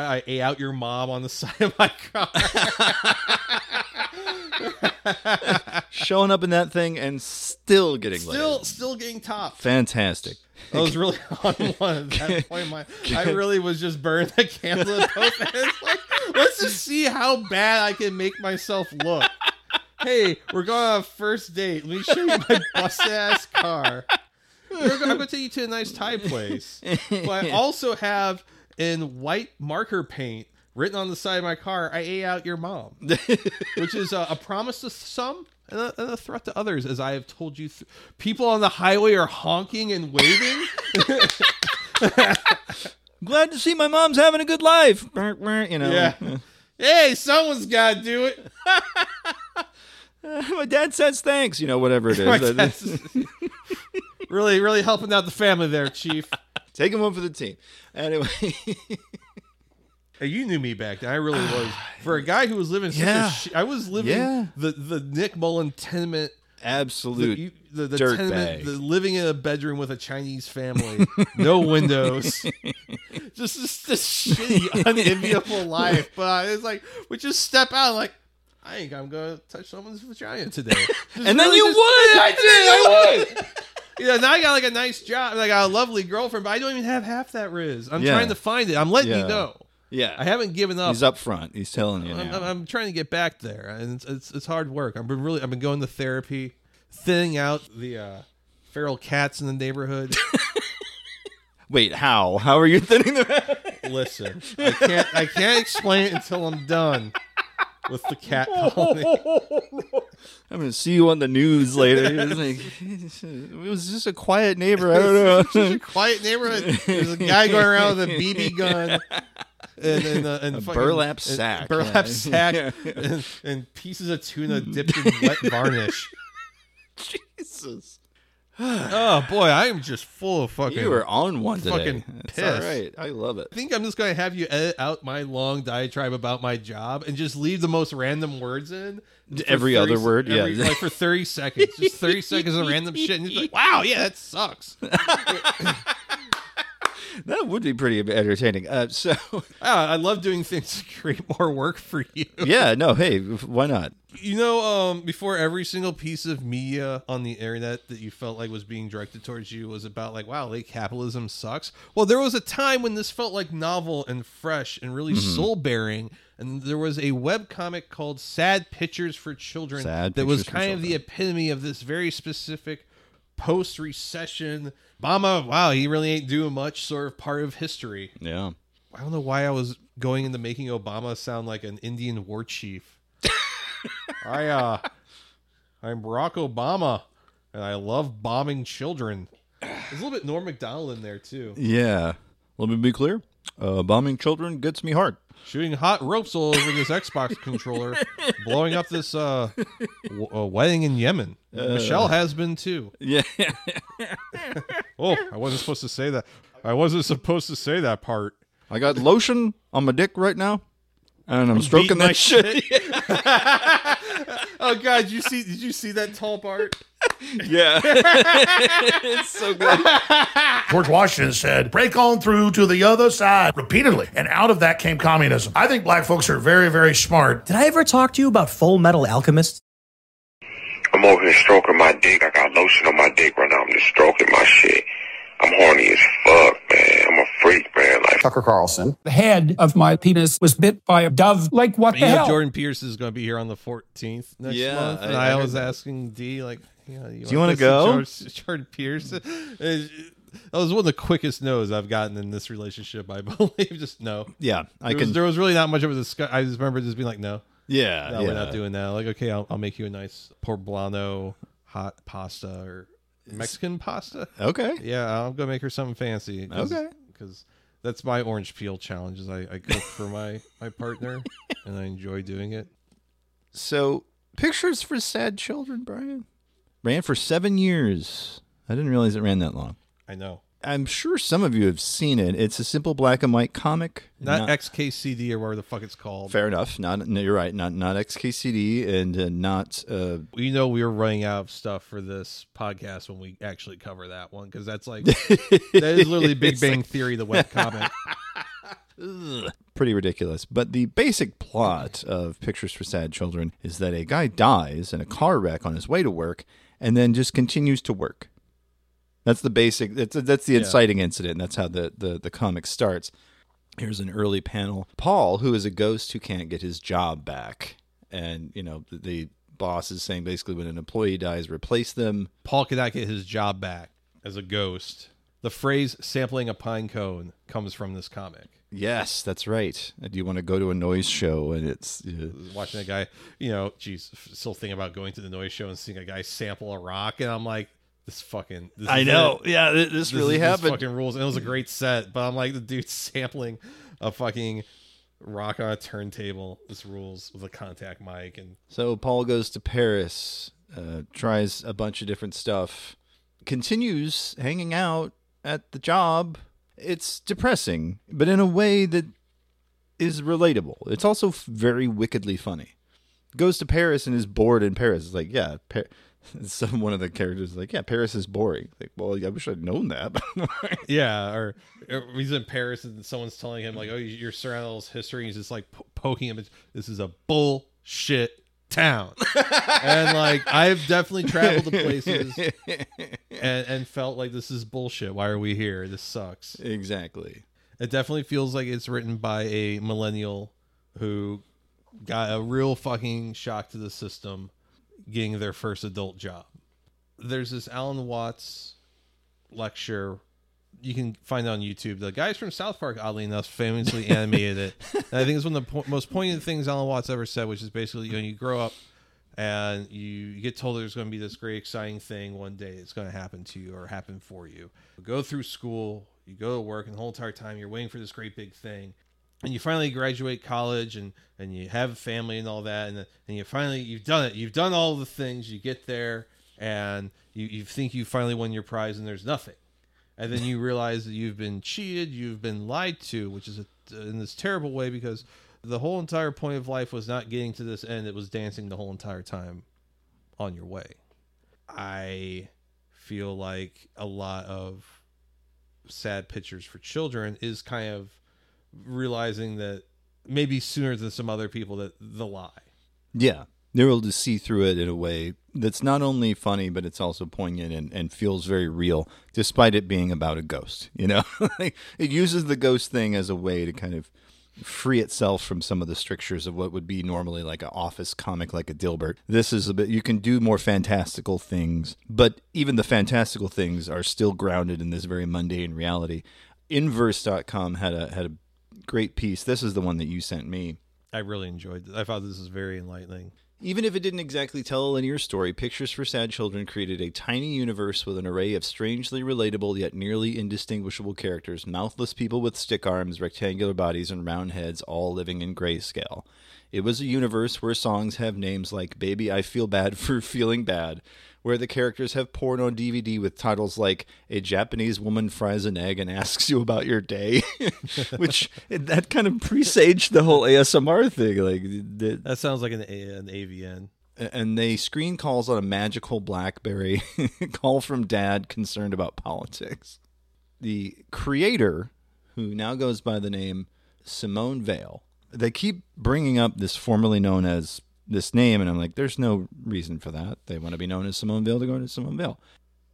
I ate out your mom on the side of my car. Showing up in that thing and still getting top. Fantastic. I was really on one at that point. I really was just burning the candle at both ends. Like, let's just see how bad I can make myself look. Hey, we're going on a first date. Let me show you my busted ass car. I'm going to take you to a nice Thai place, but I also have in white marker paint written on the side of my car, I ate out your mom, which is a promise to some and a threat to others. As I have told you, people on the highway are honking and waving. Glad to see my mom's having a good life. Yeah. Hey, someone's got to do it. My dad says thanks, you know, whatever it is. Really, really helping out the family there, Chief. Take him home for the team. Anyway. Hey, you knew me back then. I really was. For a guy who was living the Nick Mullen tenement. Absolute the tenement, living in a bedroom with a Chinese family, no windows, just this shitty, unenviable life. But it's like we just step out, like I think I'm gonna touch someone's vagina today, I did. Yeah, you know, now I got like a nice job, I got a lovely girlfriend, but I don't even have half that riz. I'm trying to find it. I'm letting you know. Yeah, I haven't given up. He's up front. He's telling you. I'm trying to get back there, and it's hard work. I've been going to therapy, thinning out the feral cats in the neighborhood. Wait, how? How are you thinning them out? Listen, I can't explain it until I'm done with the cat colony. I'm gonna see you on the news later. It was just a quiet neighbor. I don't know. Just a quiet neighborhood. There's a guy going around with a BB gun. And burlap sack. And pieces of tuna dipped in wet varnish. Jesus. Oh, boy, I am just full of fucking... You were on one today. It's all right. I love it. I think I'm just going to have you edit out my long diatribe about my job and just leave the most random words in. Every other word. Like for 30 seconds. Just 30 seconds of random shit. And you're like, wow, yeah, that sucks. That would be pretty entertaining. I love doing things to create more work for you. Yeah, no, hey, why not? You know, before every single piece of media on the internet that you felt like was being directed towards you was about like, wow, late capitalism sucks. Well, there was a time when this felt like novel and fresh and really soul-bearing. And there was a webcomic called Sad Pictures for Children that was kind of the epitome of this very specific post-recession, Obama, wow, he really ain't doing much sort of part of history. Yeah. I don't know why I was going into making Obama sound like an Indian war chief. I'm Barack Obama, and I love bombing children. There's a little bit Norm MacDonald in there, too. Yeah. Let me be clear. Bombing children gets me hard. Shooting hot ropes all over this Xbox controller, blowing up this wedding in Yemen. Michelle has been too. Yeah. Oh, I wasn't supposed to say that. I wasn't supposed to say that part. I got lotion on my dick right now, and I'm stroking that shit. Oh God! Did you see that tall part? Yeah. It's so good. George Washington said, break on through to the other side repeatedly. And out of that came communism. I think black folks are very, very smart. Did I ever talk to you about Full Metal Alchemist? I'm over here stroking my dick. I got lotion on my dick right now. I'm just stroking my shit. I'm horny as fuck, man. I'm a freak, man. Like Tucker Carlson. The head of my penis was bit by a dove. Like, what the hell? Jordan Pierce is going to be here on the 14th next month. And I was asking D, like, do you want to go? Jordan Pierce. That was one of the quickest no's I've gotten in this relationship, I believe. Just no. Yeah. There was really not much of a discussion. I just remember just being like, no. Yeah. No, we're not doing that. Like, okay, I'll make you a nice poblano hot pasta or Mexican pasta. Okay. Yeah, I'm gonna make her something fancy. Okay. Because that's my orange peel challenge. Is I cook for my partner, and I enjoy doing it. So, Pictures for Sad Children, Brian, ran for 7 years. I didn't realize it ran that long. I know. I'm sure some of you have seen it. It's a simple black and white comic. Not XKCD or whatever the fuck it's called. Fair enough. No, you're right. Not XKCD and not... You know we were running out of stuff for this podcast when we actually cover that one, because that's like... that is literally Big Bang Theory, the webcomic. Pretty ridiculous. But the basic plot of Pictures for Sad Children is that a guy dies in a car wreck on his way to work and then just continues to work. That's the basic, that's the inciting incident, and that's how the comic starts. Here's an early panel. Paul, who is a ghost who can't get his job back. And, you know, the boss is saying basically when an employee dies, replace them. Paul cannot get his job back as a ghost. The phrase sampling a pine cone comes from this comic. Yes, that's right. Do you want to go to a noise show? And it's watching a guy, you know, geez, still thinking about going to the noise show and seeing a guy sample a rock. And I'm like, This really happened. This fucking rules. And it was a great set, but I'm like, the dude's sampling a fucking rock on a turntable. This rules with a contact mic. And so Paul goes to Paris, tries a bunch of different stuff, continues hanging out at the job. It's depressing, but in a way that is relatable. It's also very wickedly funny. Goes to Paris and is bored in Paris. It's like, yeah, one of the characters is like, yeah, Paris is boring. Like, well, I wish I'd known that. Yeah, or he's in Paris and someone's telling him, like, oh, you're surrounded by all this history. And he's just, like, poking him. This is a bullshit town. And, like, I've definitely traveled to places and felt like this is bullshit. Why are we here? This sucks. Exactly. It definitely feels like it's written by a millennial who got a real fucking shock to the system getting their first adult job. There's this Alan Watts lecture you can find on YouTube. The guys from South Park, oddly enough, famously animated it. And I think it's one of the most poignant things Alan Watts ever said, which is basically, you know, you grow up and you get told there's going to be this great exciting thing one day that's going to happen to you or happen for you. You go through school, you go to work, and the whole entire time you're waiting for this great big thing. And you finally graduate college and you have a family and all that. And you finally, you've done it. You've done all the things. You get there and you think you finally won your prize and there's nothing. And then you realize that you've been cheated. You've been lied to, which is in this terrible way, because the whole entire point of life was not getting to this end. It was dancing the whole entire time on your way. I feel like a lot of Sad Pictures for Children is kind of realizing that maybe sooner than some other people that the lie. Yeah. They're able to see through it in a way that's not only funny, but it's also poignant and feels very real, despite it being about a ghost. You know, it uses the ghost thing as a way to kind of free itself from some of the strictures of what would be normally like an office comic, like a Dilbert. This is a bit, you can do more fantastical things, but even the fantastical things are still grounded in this very mundane reality. Inverse.com had a great piece. This is the one that you sent me. I really enjoyed it. I thought this was very enlightening. Even if it didn't exactly tell a linear story, Pictures for Sad Children created a tiny universe with an array of strangely relatable yet nearly indistinguishable characters, mouthless people with stick arms, rectangular bodies, and round heads, all living in grayscale. It was a universe where songs have names like Baby I Feel Bad for Feeling Bad, where the characters have porn on DVD with titles like A Japanese Woman Fries an Egg and Asks You About Your Day, which that kind of presaged the whole ASMR thing. Like that sounds like an AVN. And they screen calls on a magical BlackBerry, call from dad concerned about politics. The creator, who now goes by the name Simone Vale, they keep bringing up this formerly known as this name, and I'm like, there's no reason for that. They want to be known as Simone Vildegard and Simone Vale.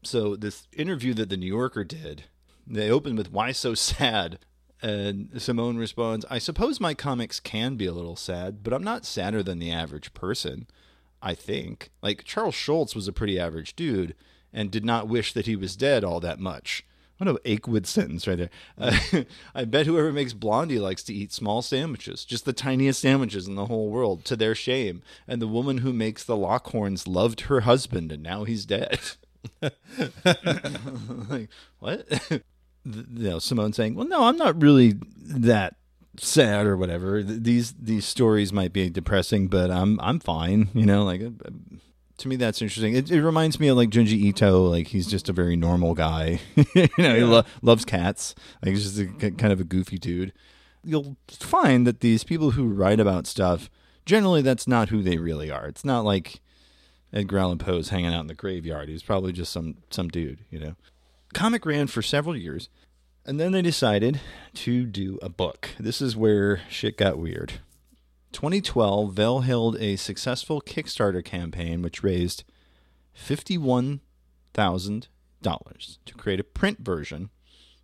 So this interview that the New Yorker did, they opened with, "Why so sad?" And Simone responds, "I suppose my comics can be a little sad, but I'm not sadder than the average person, I think. Like, Charles Schultz was a pretty average dude and did not wish that he was dead all that much." What an Akewood sentence right there. I bet whoever makes Blondie likes to eat small sandwiches, just the tiniest sandwiches in the whole world, to their shame. And the woman who makes the Lockhorns loved her husband, and now he's dead. Like, what? You know, Simone saying, well, no, I'm not really that sad or whatever. These stories might be depressing, but I'm fine. You know, like... To me, that's interesting. It reminds me of like Junji Ito. Like, he's just a very normal guy. You know, yeah. He loves cats. Like, he's just kind of a goofy dude. You'll find that these people who write about stuff, generally, that's not who they really are. It's not like Edgar Allan Poe's hanging out in the graveyard. He's probably just some dude, you know. Comic ran for several years, and then they decided to do a book. This is where shit got weird. 2012, Vale held a successful Kickstarter campaign which raised $51,000 to create a print version.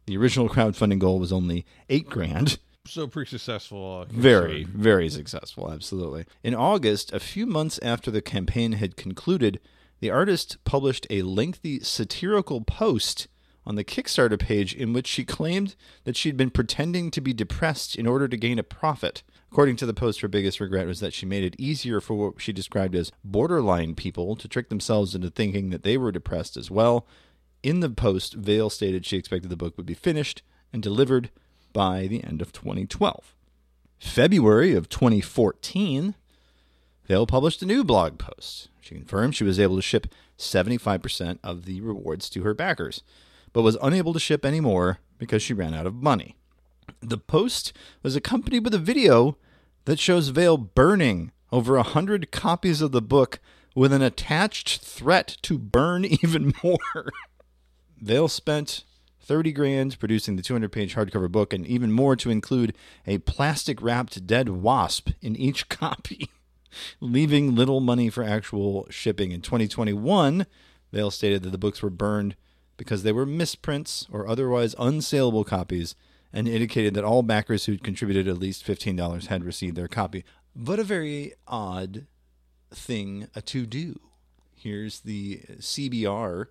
The original crowdfunding goal was only $8,000. So pretty successful. Very, very successful, absolutely. In August, a few months after the campaign had concluded, the artist published a lengthy satirical post on the Kickstarter page in which she claimed that she'd been pretending to be depressed in order to gain a profit. According to the post, her biggest regret was that she made it easier for what she described as borderline people to trick themselves into thinking that they were depressed as well. In the post, Vale stated she expected the book would be finished and delivered by the end of 2012. February of 2014, Vail published a new blog post. She confirmed she was able to ship 75% of the rewards to her backers, but was unable to ship any more because she ran out of money. The post was accompanied with a video that shows Vail burning over 100 copies of the book with an attached threat to burn even more. Vail spent $30,000 producing the 200-page hardcover book, and even more to include a plastic-wrapped dead wasp in each copy, leaving little money for actual shipping. In 2021, Vail stated that the books were burned because they were misprints or otherwise unsaleable copies, and indicated that all backers who'd contributed at least $15 had received their copy. But a very odd thing to do. Here's the CBR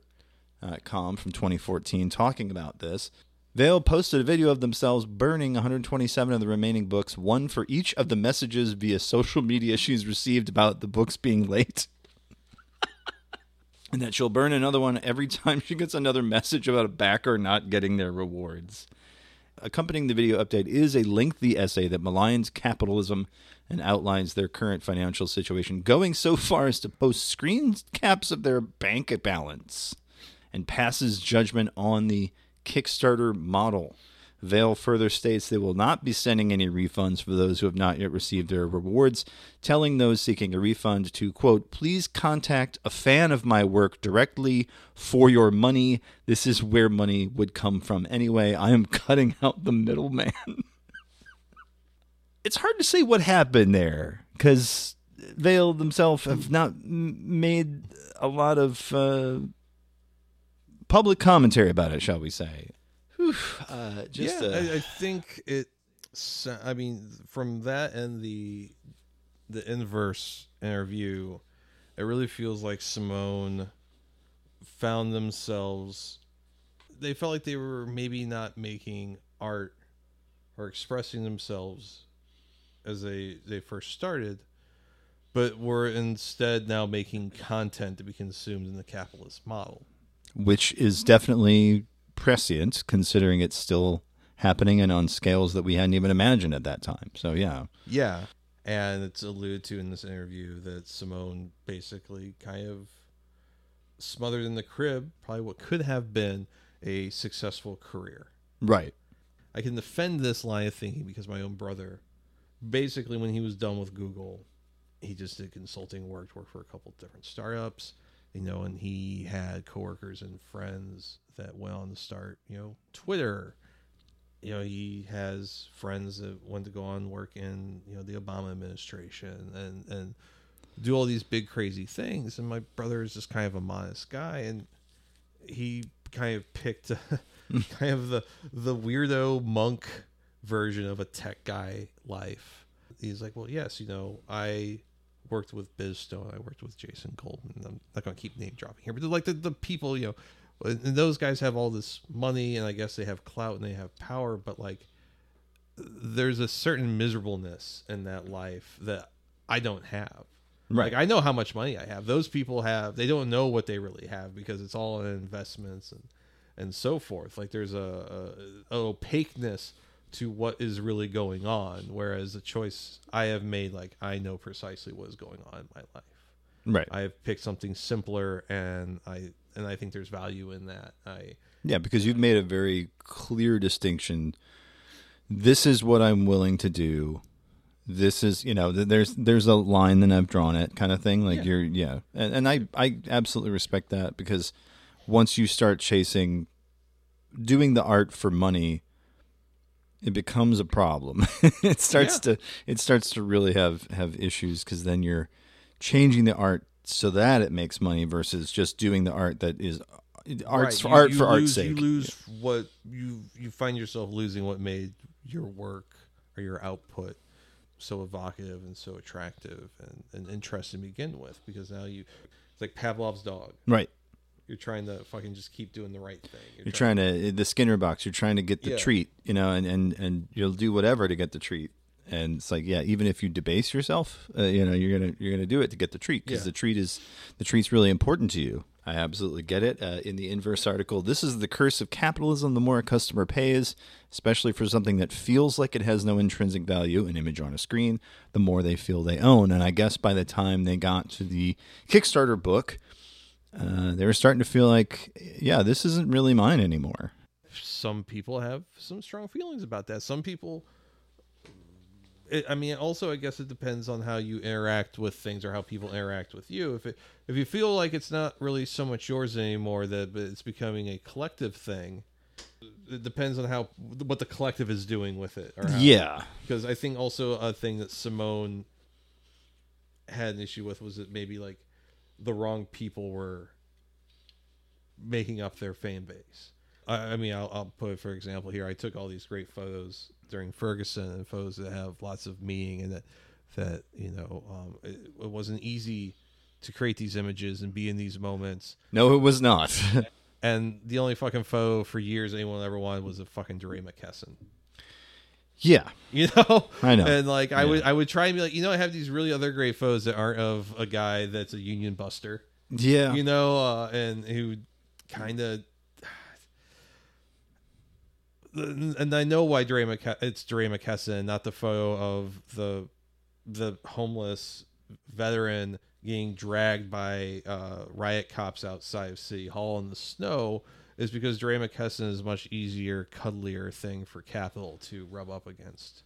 column from 2014 talking about this. Vail posted a video of themselves burning 127 of the remaining books, one for each of the messages via social media she's received about the books being late. And that she'll burn another one every time she gets another message about a backer not getting their rewards. Accompanying the video update is a lengthy essay that maligns capitalism and outlines their current financial situation, going so far as to post screen caps of their bank balance and passes judgment on the Kickstarter model. Vail further states they will not be sending any refunds for those who have not yet received their rewards, telling those seeking a refund to, quote, please contact a fan of my work directly for your money. This is where money would come from anyway. I am cutting out the middleman. It's hard to say what happened there, because Vail themselves have not made a lot of public commentary about it, shall we say. I think it. I mean, from that and the Inverse interview, it really feels like Simone found themselves. They felt like they were maybe not making art or expressing themselves as they first started, but were instead now making content to be consumed in the capitalist model, which is definitely prescient, considering it's still happening and on scales that we hadn't even imagined at that time. So yeah, and it's alluded to in this interview that Simone basically kind of smothered in the crib probably what could have been a successful career. Right. I can defend this line of thinking because my own brother, basically when he was done with Google, he just did consulting work for a couple of different startups, you know, and he had coworkers and friends that went on to start, you know, Twitter. You know, he has friends that went to go on work in, you know, the Obama administration and do all these big crazy things. And my brother is just kind of a modest guy, and he kind of picked kind of the weirdo monk version of a tech guy life. He's like, well, yes, you know, I worked with Biz Stone, I worked with Jason Goldman. I'm not going to keep name dropping here, but like the people, you know, and those guys have all this money, and I guess they have clout and they have power, but like there's a certain miserableness in that life that I don't have. Right. Like I know how much money I have. Those people have, they don't know what they really have because it's all in investments and so forth. Like there's a opaqueness to what is really going on, whereas the choice I have made, like I know precisely what is going on in my life. Right. I've picked something simpler, and I think there's value in that. Because you've made a very clear distinction. This is what I'm willing to do. This is, you know, there's a line that I've drawn it kind of thing. Like yeah. And I absolutely respect that, because once you start chasing doing the art for money, it becomes a problem. It starts to really have issues, because then you're changing the art so that it makes money versus just doing the art that is art for art's sake. You lose what you find yourself losing what made your work or your output so evocative and so attractive and interesting to begin with, because now it's like Pavlov's dog. Right. You're trying to fucking just keep doing the right thing. You're trying to the Skinner box. You're trying to get the treat, you know, and you'll do whatever to get the treat. And it's like, yeah, even if you debase yourself, you know, you're gonna do it to get the treat, because the treat's really important to you. I absolutely get it. In the Inverse article, this is the curse of capitalism. The more a customer pays, especially for something that feels like it has no intrinsic value, an image on a screen, the more they feel they own. And I guess by the time they got to the Kickstarter book, they were starting to feel like, yeah, this isn't really mine anymore. Some people have some strong feelings about that. Some people... I mean, also, I guess it depends on how you interact with things or how people interact with you. If you feel like it's not really so much yours anymore, that it's becoming a collective thing, it depends on how what the collective is doing with it. Or how, yeah. Because I think also a thing that Simone had an issue with was that maybe like the wrong people were making up their fan base. I mean, I'll put it for example here. I took all these great photos during Ferguson and photos that have lots of meaning, and that you know, it wasn't easy to create these images and be in these moments. No, it was not. And the only fucking photo for years anyone ever wanted was a fucking Doreen McKesson. Yeah, you know, I know. And like, yeah. I would try and be like, you know, I have these really other great photos that aren't of a guy that's a union buster. Yeah, you know, and who kind of. And I know why it's Doreen McKesson, not the photo of the homeless veteran getting dragged by riot cops outside of City Hall in the snow, is because Doreen McKesson is a much easier, cuddlier thing for capital to rub up against.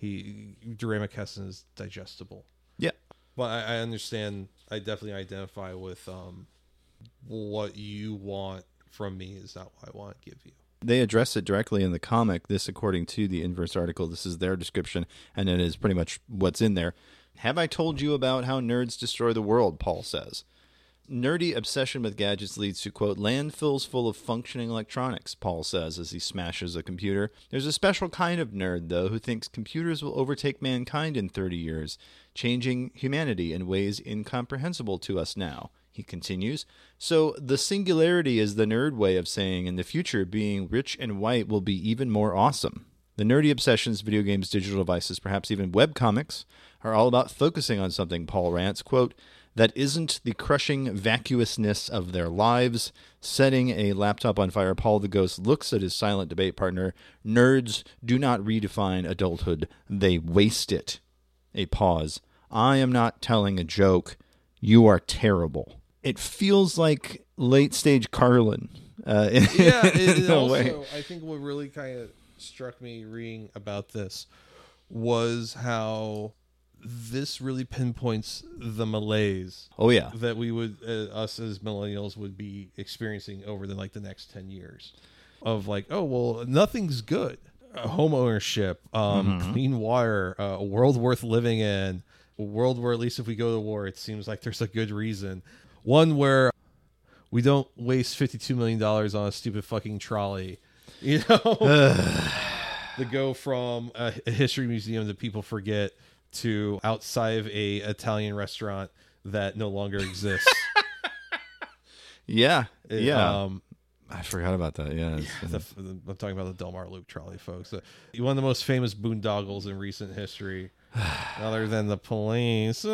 Doreen McKesson is digestible. Yeah. But I understand, I definitely identify with what you want from me is not what I want to give you. They address it directly in the comic. This, according to the Inverse article, this is their description, and it is pretty much what's in there. Have I told you about how nerds destroy the world, Paul says. Nerdy obsession with gadgets leads to, quote, landfills full of functioning electronics, Paul says as he smashes a computer. There's a special kind of nerd, though, who thinks computers will overtake mankind in 30 years, changing humanity in ways incomprehensible to us now. He continues, so the singularity is the nerd way of saying in the future being rich and white will be even more awesome. The nerdy obsessions, video games, digital devices, perhaps even webcomics, are all about focusing on something, Paul rants, quote, that isn't the crushing vacuousness of their lives. Setting a laptop on fire, Paul the Ghost looks at his silent debate partner. Nerds do not redefine adulthood. They waste it. A pause. I am not telling a joke. You are terrible. It feels like late-stage Carlin. In a way. I think what really kind of struck me reading about this was how this really pinpoints the malaise. Oh, yeah. That we would, us as millennials, would be experiencing over the next 10 years. Of like, oh, well, nothing's good. Home ownership, clean water, a world worth living in, a world where at least if we go to war, it seems like there's a good reason. One where we don't waste $52 million on a stupid fucking trolley, you know, to go from a history museum that people forget to outside of a Italian restaurant that no longer exists. Yeah. I forgot about that. Yeah. I'm talking about the Del Mar Loop trolley, folks. One of the most famous boondoggles in recent history, other than the police.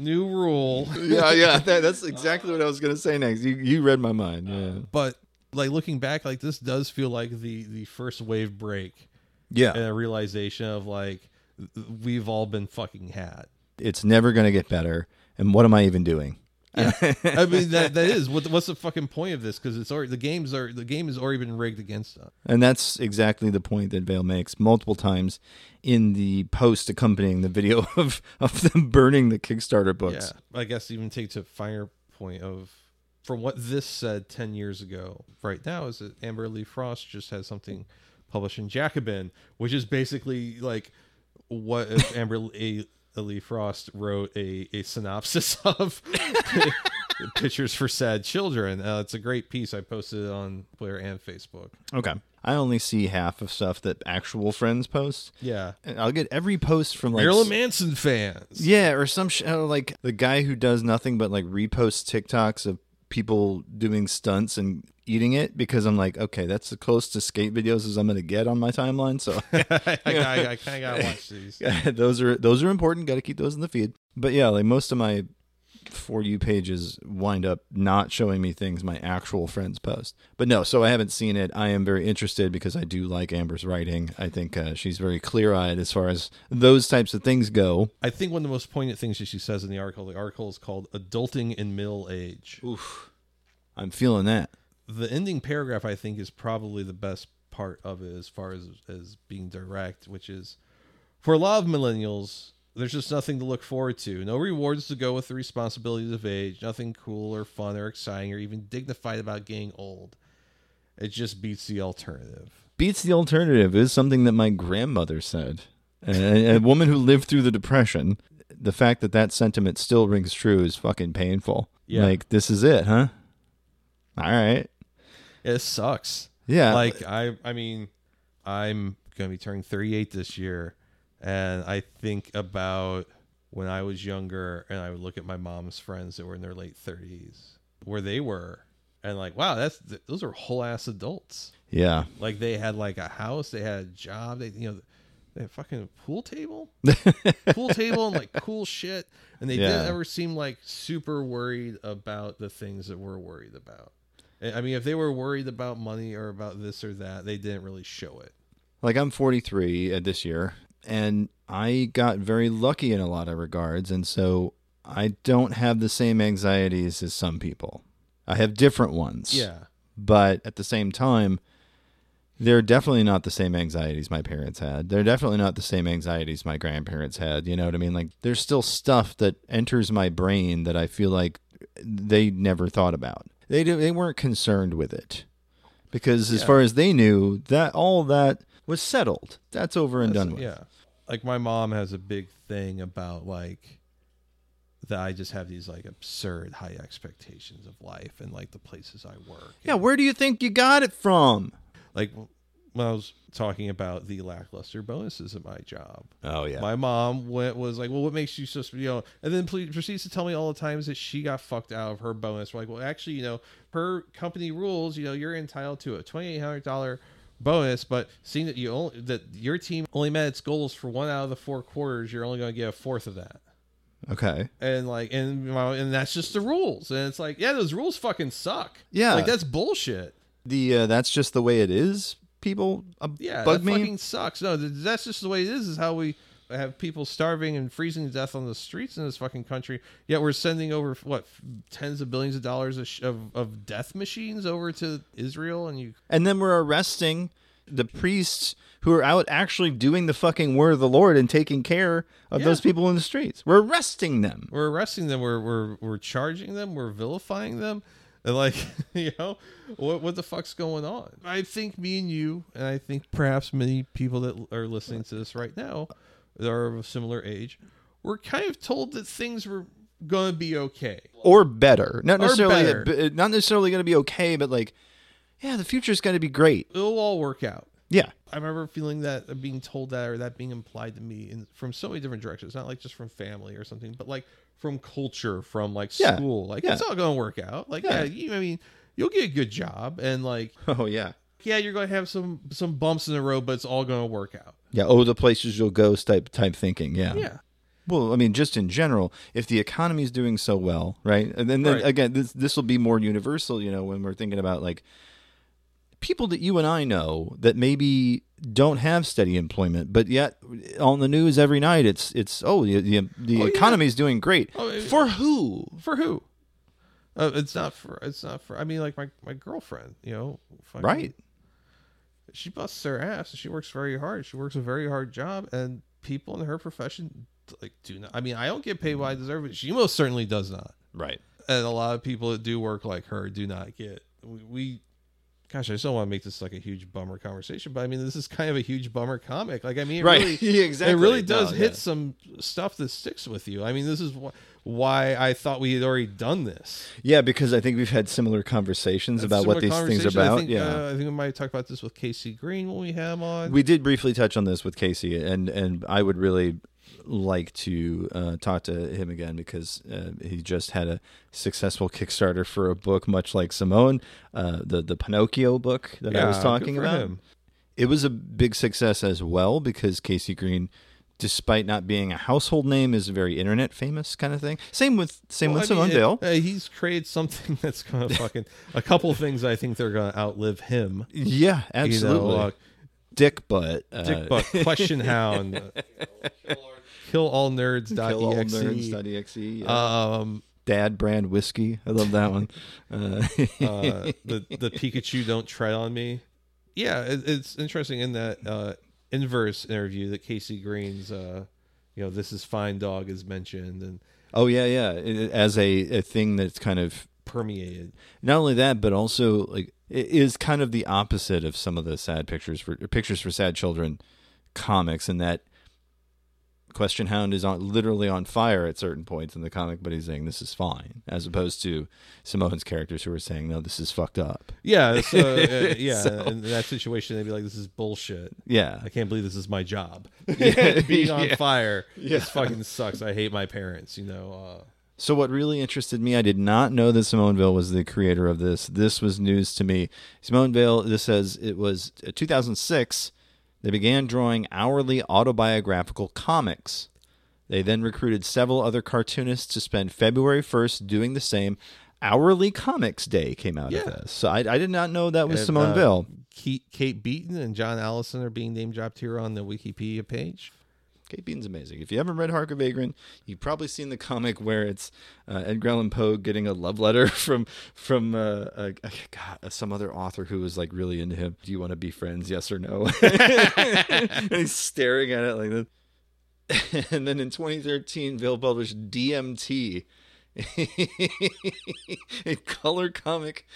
New rule. Yeah. That's exactly what I was going to say next. You read my mind. Yeah. But like looking back, like this does feel like the first wave break. Yeah. And a realization of like, we've all been fucking had. It's never going to get better. And what am I even doing? Yeah. I mean, that is what's the fucking point of this? Cause it's already, the game has already been rigged against us. And that's exactly the point that Vale makes multiple times in the post accompanying the video of them burning the Kickstarter books. Yeah, I guess even take to finer point of from what this said 10 years ago right now is that Amber Lee Frost just has something published in Jacobin, which is basically like what if Amber Lee Frost wrote a synopsis of Pictures for Sad Children. It's a great piece. I posted it on Twitter and Facebook. Okay. I only see half of stuff that actual friends post. Yeah. And I'll get every post from like Marilyn Manson fans. Yeah. Or some like the guy who does nothing but like repost TikToks of people doing stunts and eating it, because I'm like, okay, that's as close to skate videos as I'm going to get on my timeline. So I kind of got to watch these. Those are important. Got to keep those in the feed. But yeah, like most of my For You pages wind up not showing me things my actual friends post. But no, so I haven't seen it. I am very interested because I do like Amber's writing. I think she's very clear-eyed as far as those types of things go. I think one of the most poignant things that she says in the article is called Adulting in Middle Age. Oof. I'm feeling that. The ending paragraph, I think, is probably the best part of it as far as being direct, which is, for a lot of millennials, there's just nothing to look forward to. No rewards to go with the responsibilities of age. Nothing cool or fun or exciting or even dignified about getting old. It just beats the alternative. Beats the alternative is something that my grandmother said. A woman who lived through the Depression. The fact that that sentiment still rings true is fucking painful. Yeah. Like, this is it, huh? All right. It sucks. Yeah. Like, I mean, I'm going to be turning 38 this year. And I think about when I was younger and I would look at my mom's friends that were in their late 30s, where they were, and like, wow, those are whole ass adults. Yeah. Like they had like a house, they had a job, they had a fucking pool table and like cool shit. And they didn't ever seem like super worried about the things that we're worried about. I mean, if they were worried about money or about this or that, they didn't really show it. Like I'm 43 this year. And I got very lucky in a lot of regards. And so I don't have the same anxieties as some people. I have different ones. Yeah. But at the same time, they're definitely not the same anxieties my parents had. They're definitely not the same anxieties my grandparents had. You know what I mean? Like there's still stuff that enters my brain that I feel like they never thought about. They weren't concerned with it because as far as they knew, that all that was settled. That's over and done with. Yeah. Like my mom has a big thing about like that I just have these like absurd high expectations of life and like the places I work. Yeah, where do you think you got it from? Like when I was talking about the lackluster bonuses at my job. Oh yeah. My mom was like, well, what makes you so special? And then proceeds to tell me all the times that she got fucked out of her bonus. We're like, well, actually, her company rules, you're entitled to a $2,800 bonus, but seeing that your team only met its goals for one out of the four quarters, you're only going to get a fourth of that. Okay. And like, and that's just the rules. And it's like, yeah, those rules fucking suck. Yeah, like that's bullshit. The that's just the way it is. People bug me. Fucking sucks. No, that's just the way it is. Is how we have people starving and freezing to death on the streets in this fucking country. Yet we're sending over tens of billions of dollars of death machines over to Israel and then we're arresting the priests who are out actually doing the fucking word of the Lord and taking care of those people in the streets. We're arresting them. We're charging them. We're vilifying them. And like, what the fuck's going on? I think me and you, and I think perhaps many people that are listening to this right now, that are of a similar age, we're kind of told that things were going to be okay or better. Not necessarily going to be okay, but like, yeah, the future's going to be great. It'll all work out. Yeah, I remember feeling that, being told that, or that being implied to me from so many different directions. Not like just from family or something, but like from culture, from like school. Like it's all going to work out. Like you'll get a good job, and like you're going to have some bumps in the road, but it's all going to work out. Yeah. Oh, the places you'll go type thinking. Yeah. Yeah. Well, I mean, just in general, if the economy is doing so well, right? And then again, this will be more universal, when we're thinking about like people that you and I know that maybe don't have steady employment, but yet on the news every night, the economy is doing great. Oh, for who? For who? It's not for. I mean, like my girlfriend, right. She busts her ass and she works very hard. She works a very hard job, and people in her profession like do not. I mean, I don't get paid what I deserve, but she most certainly does not. Right. And a lot of people that do work like her do not get. Gosh, I just don't want to make this like a huge bummer conversation, but I mean, this is kind of a huge bummer comic. Like, I mean, it really does hit some stuff that sticks with you. I mean, this is why I thought we had already done this. Yeah, because I think we've had similar conversations about what these things are about. I think we might talk about this with Casey Green when we have him on. We did briefly touch on this with Casey, and I would really like to talk to him again because he just had a successful Kickstarter for a book, much like Simone, the Pinocchio book that I was talking about. Him. It was a big success as well because Casey Green despite not being a household name, is very internet famous kind of thing. Same with Simone Dale. He's created something that's going to fucking... a couple of things I think they're going to outlive him. Yeah, absolutely. You know, Dick Butt. Dick Butt. Question How. And Kill All Nerds.exe. Dad brand whiskey. I love that one. The Pikachu Don't Tread on Me. Yeah, it's interesting in that Inverse interview that Casey Green's, This Is Fine Dog is mentioned. And as a thing that's kind of permeated. Not only that, but also like it is kind of the opposite of some of the Pictures for Sad Children comics, in that Question Hound is literally on fire at certain points in the comic, but he's saying this is fine, as opposed to Simone's characters who are saying, no, this is fucked up. Yeah. So, in that situation, they'd be like, this is bullshit. Yeah. I can't believe this is my job. Being on fire. Yeah. This fucking sucks. I hate my parents, you know. So what really interested me, I did not know that Simone Veil was the creator of this. This was news to me. Simone Veil, this says it was 2006. They began drawing hourly autobiographical comics. They then recruited several other cartoonists to spend February 1st doing the same. Hourly Comics Day came out of this. So I did not know that was Simone Veil. Kate Beaton and John Allison are being name dropped here on the Wikipedia page. Kate Beaton's amazing. If you haven't read Harker Vagrant, you've probably seen the comic where it's Edgar Allan Poe getting a love letter from some other author who was like really into him. Do you want to be friends? Yes or no? And he's staring at it like this. And then in 2013, Veil published DMT, a color comic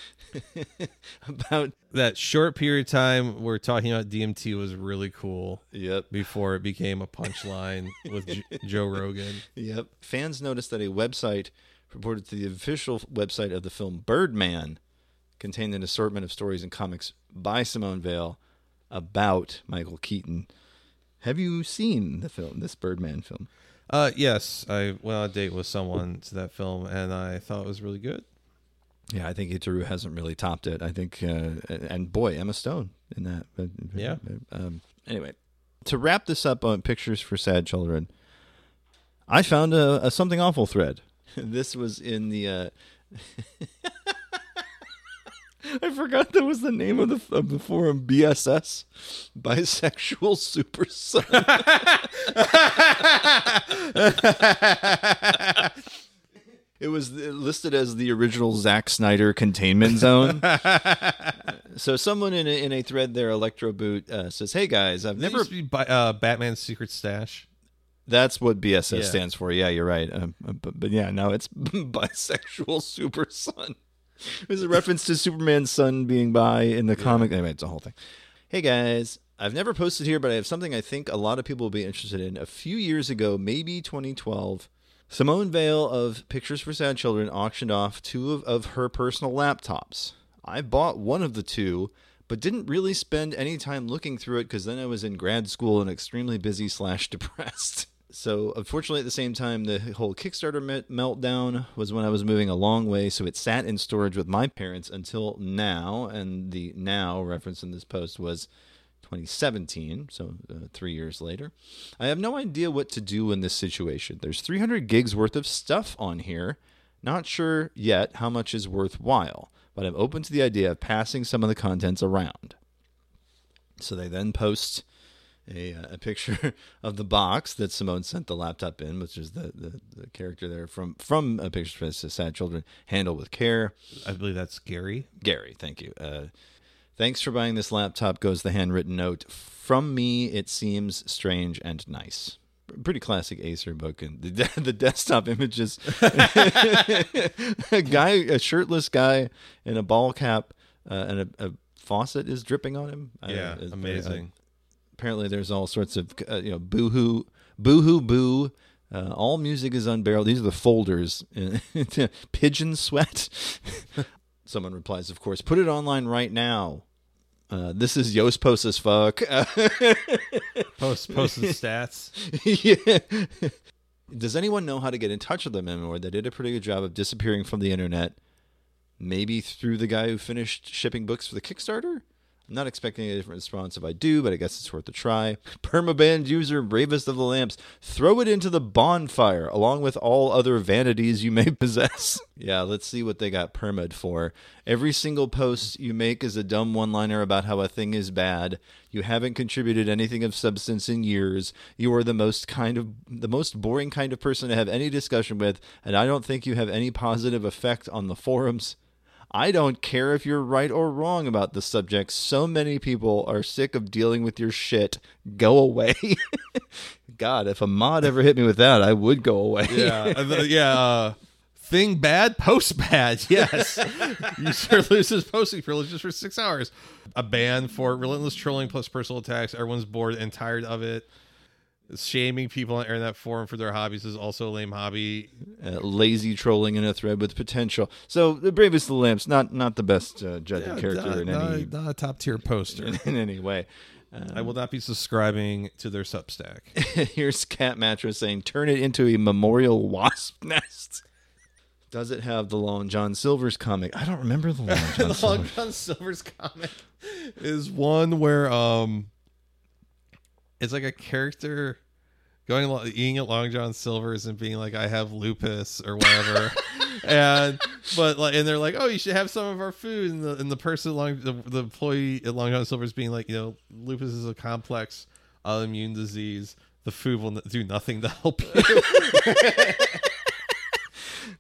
about that short period of time we're talking about. DMT was really cool. Yep. Before it became a punchline with Joe Rogan. Yep. Fans noticed that a website reported to the official website of the film Birdman contained an assortment of stories and comics by Simone Veil about Michael Keaton. Have you seen the film, this Birdman film? Yes, I went on a date with someone to that film, and I thought it was really good. Yeah, I think Itaru hasn't really topped it. I think, and boy, Emma Stone in that. Yeah. Anyway, to wrap this up on Pictures for Sad Children, I found a Something Awful thread. This was in the... I forgot that was the name of the forum, BSS, Bisexual Super Son. It was listed as the original Zack Snyder containment zone. So someone in a thread there, Electro Boot, says, "Hey guys, I've never Batman's Secret Stash." That's what BSS stands for. Yeah, you're right. But yeah, now it's Bisexual Super Son. There's a reference to Superman's son being bi in the comic. Anyway, it's a whole thing. Hey guys, I've never posted here, but I have something I think a lot of people will be interested in. A few years ago, maybe 2012, Simone Veil of Pictures for Sad Children auctioned off two of her personal laptops. I bought one of the two, but didn't really spend any time looking through it because then I was in grad school and extremely busy/depressed. So, unfortunately, at the same time, the whole Kickstarter meltdown was when I was moving a long way, so it sat in storage with my parents until now, and the now reference in this post was 2017, so 3 years later. I have no idea what to do in this situation. There's 300 gigs worth of stuff on here. Not sure yet how much is worthwhile, but I'm open to the idea of passing some of the contents around. So they then post... A picture of the box that Simone sent the laptop in, which is the character there from Pictures for Sad Children, Handle with Care. I believe that's Gary. Gary, thank you. Thanks for buying this laptop, goes the handwritten note. From me, it seems strange and nice. Pretty classic Acer book. And the desktop images. A shirtless guy in a ball cap, and a faucet is dripping on him. Yeah, amazing. Apparently, there's all sorts of, boo-hoo, boo. All music is unbearable. These are the folders. Pigeon sweat. Someone replies, of course, put it online right now. This is Yost Post as fuck. Post his stats. Yeah. Does anyone know how to get in touch with them anymore? They did a pretty good job of disappearing from the internet. Maybe through the guy who finished shipping books for the Kickstarter? I'm not expecting a different response if I do, but I guess it's worth a try. Permaband user, bravest of the lamps, throw it into the bonfire along with all other vanities you may possess. Yeah, let's see what they got permad for. Every single post you make is a dumb one-liner about how a thing is bad. You haven't contributed anything of substance in years. You are the most boring kind of person to have any discussion with, and I don't think you have any positive effect on the forums. I don't care if you're right or wrong about the subject. So many people are sick of dealing with your shit. Go away. God, if a mod ever hit me with that, I would go away. Thing bad, post bad. Yes. User loses posting privileges for 6 hours. A ban for relentless trolling plus personal attacks. Everyone's bored and tired of it. Shaming people on Airnet forum for their hobbies is also a lame hobby. Lazy trolling in a thread with potential. So the bravest of the lamps, not the best judging character not a top tier poster in any way. I will not be subscribing to their Substack. Here's Cat Mattress saying, "Turn it into a memorial wasp nest." Does it have the Long John Silver's comic? I don't remember the Long John Silver's. The Long John Silver's comic is one where it's like a character going along, eating at Long John Silver's and being like, "I have lupus" or whatever, and they're like, "Oh, you should have some of our food," and the person the employee at Long John Silver's being like, "You know, lupus is a complex autoimmune disease. The food will do nothing to help you."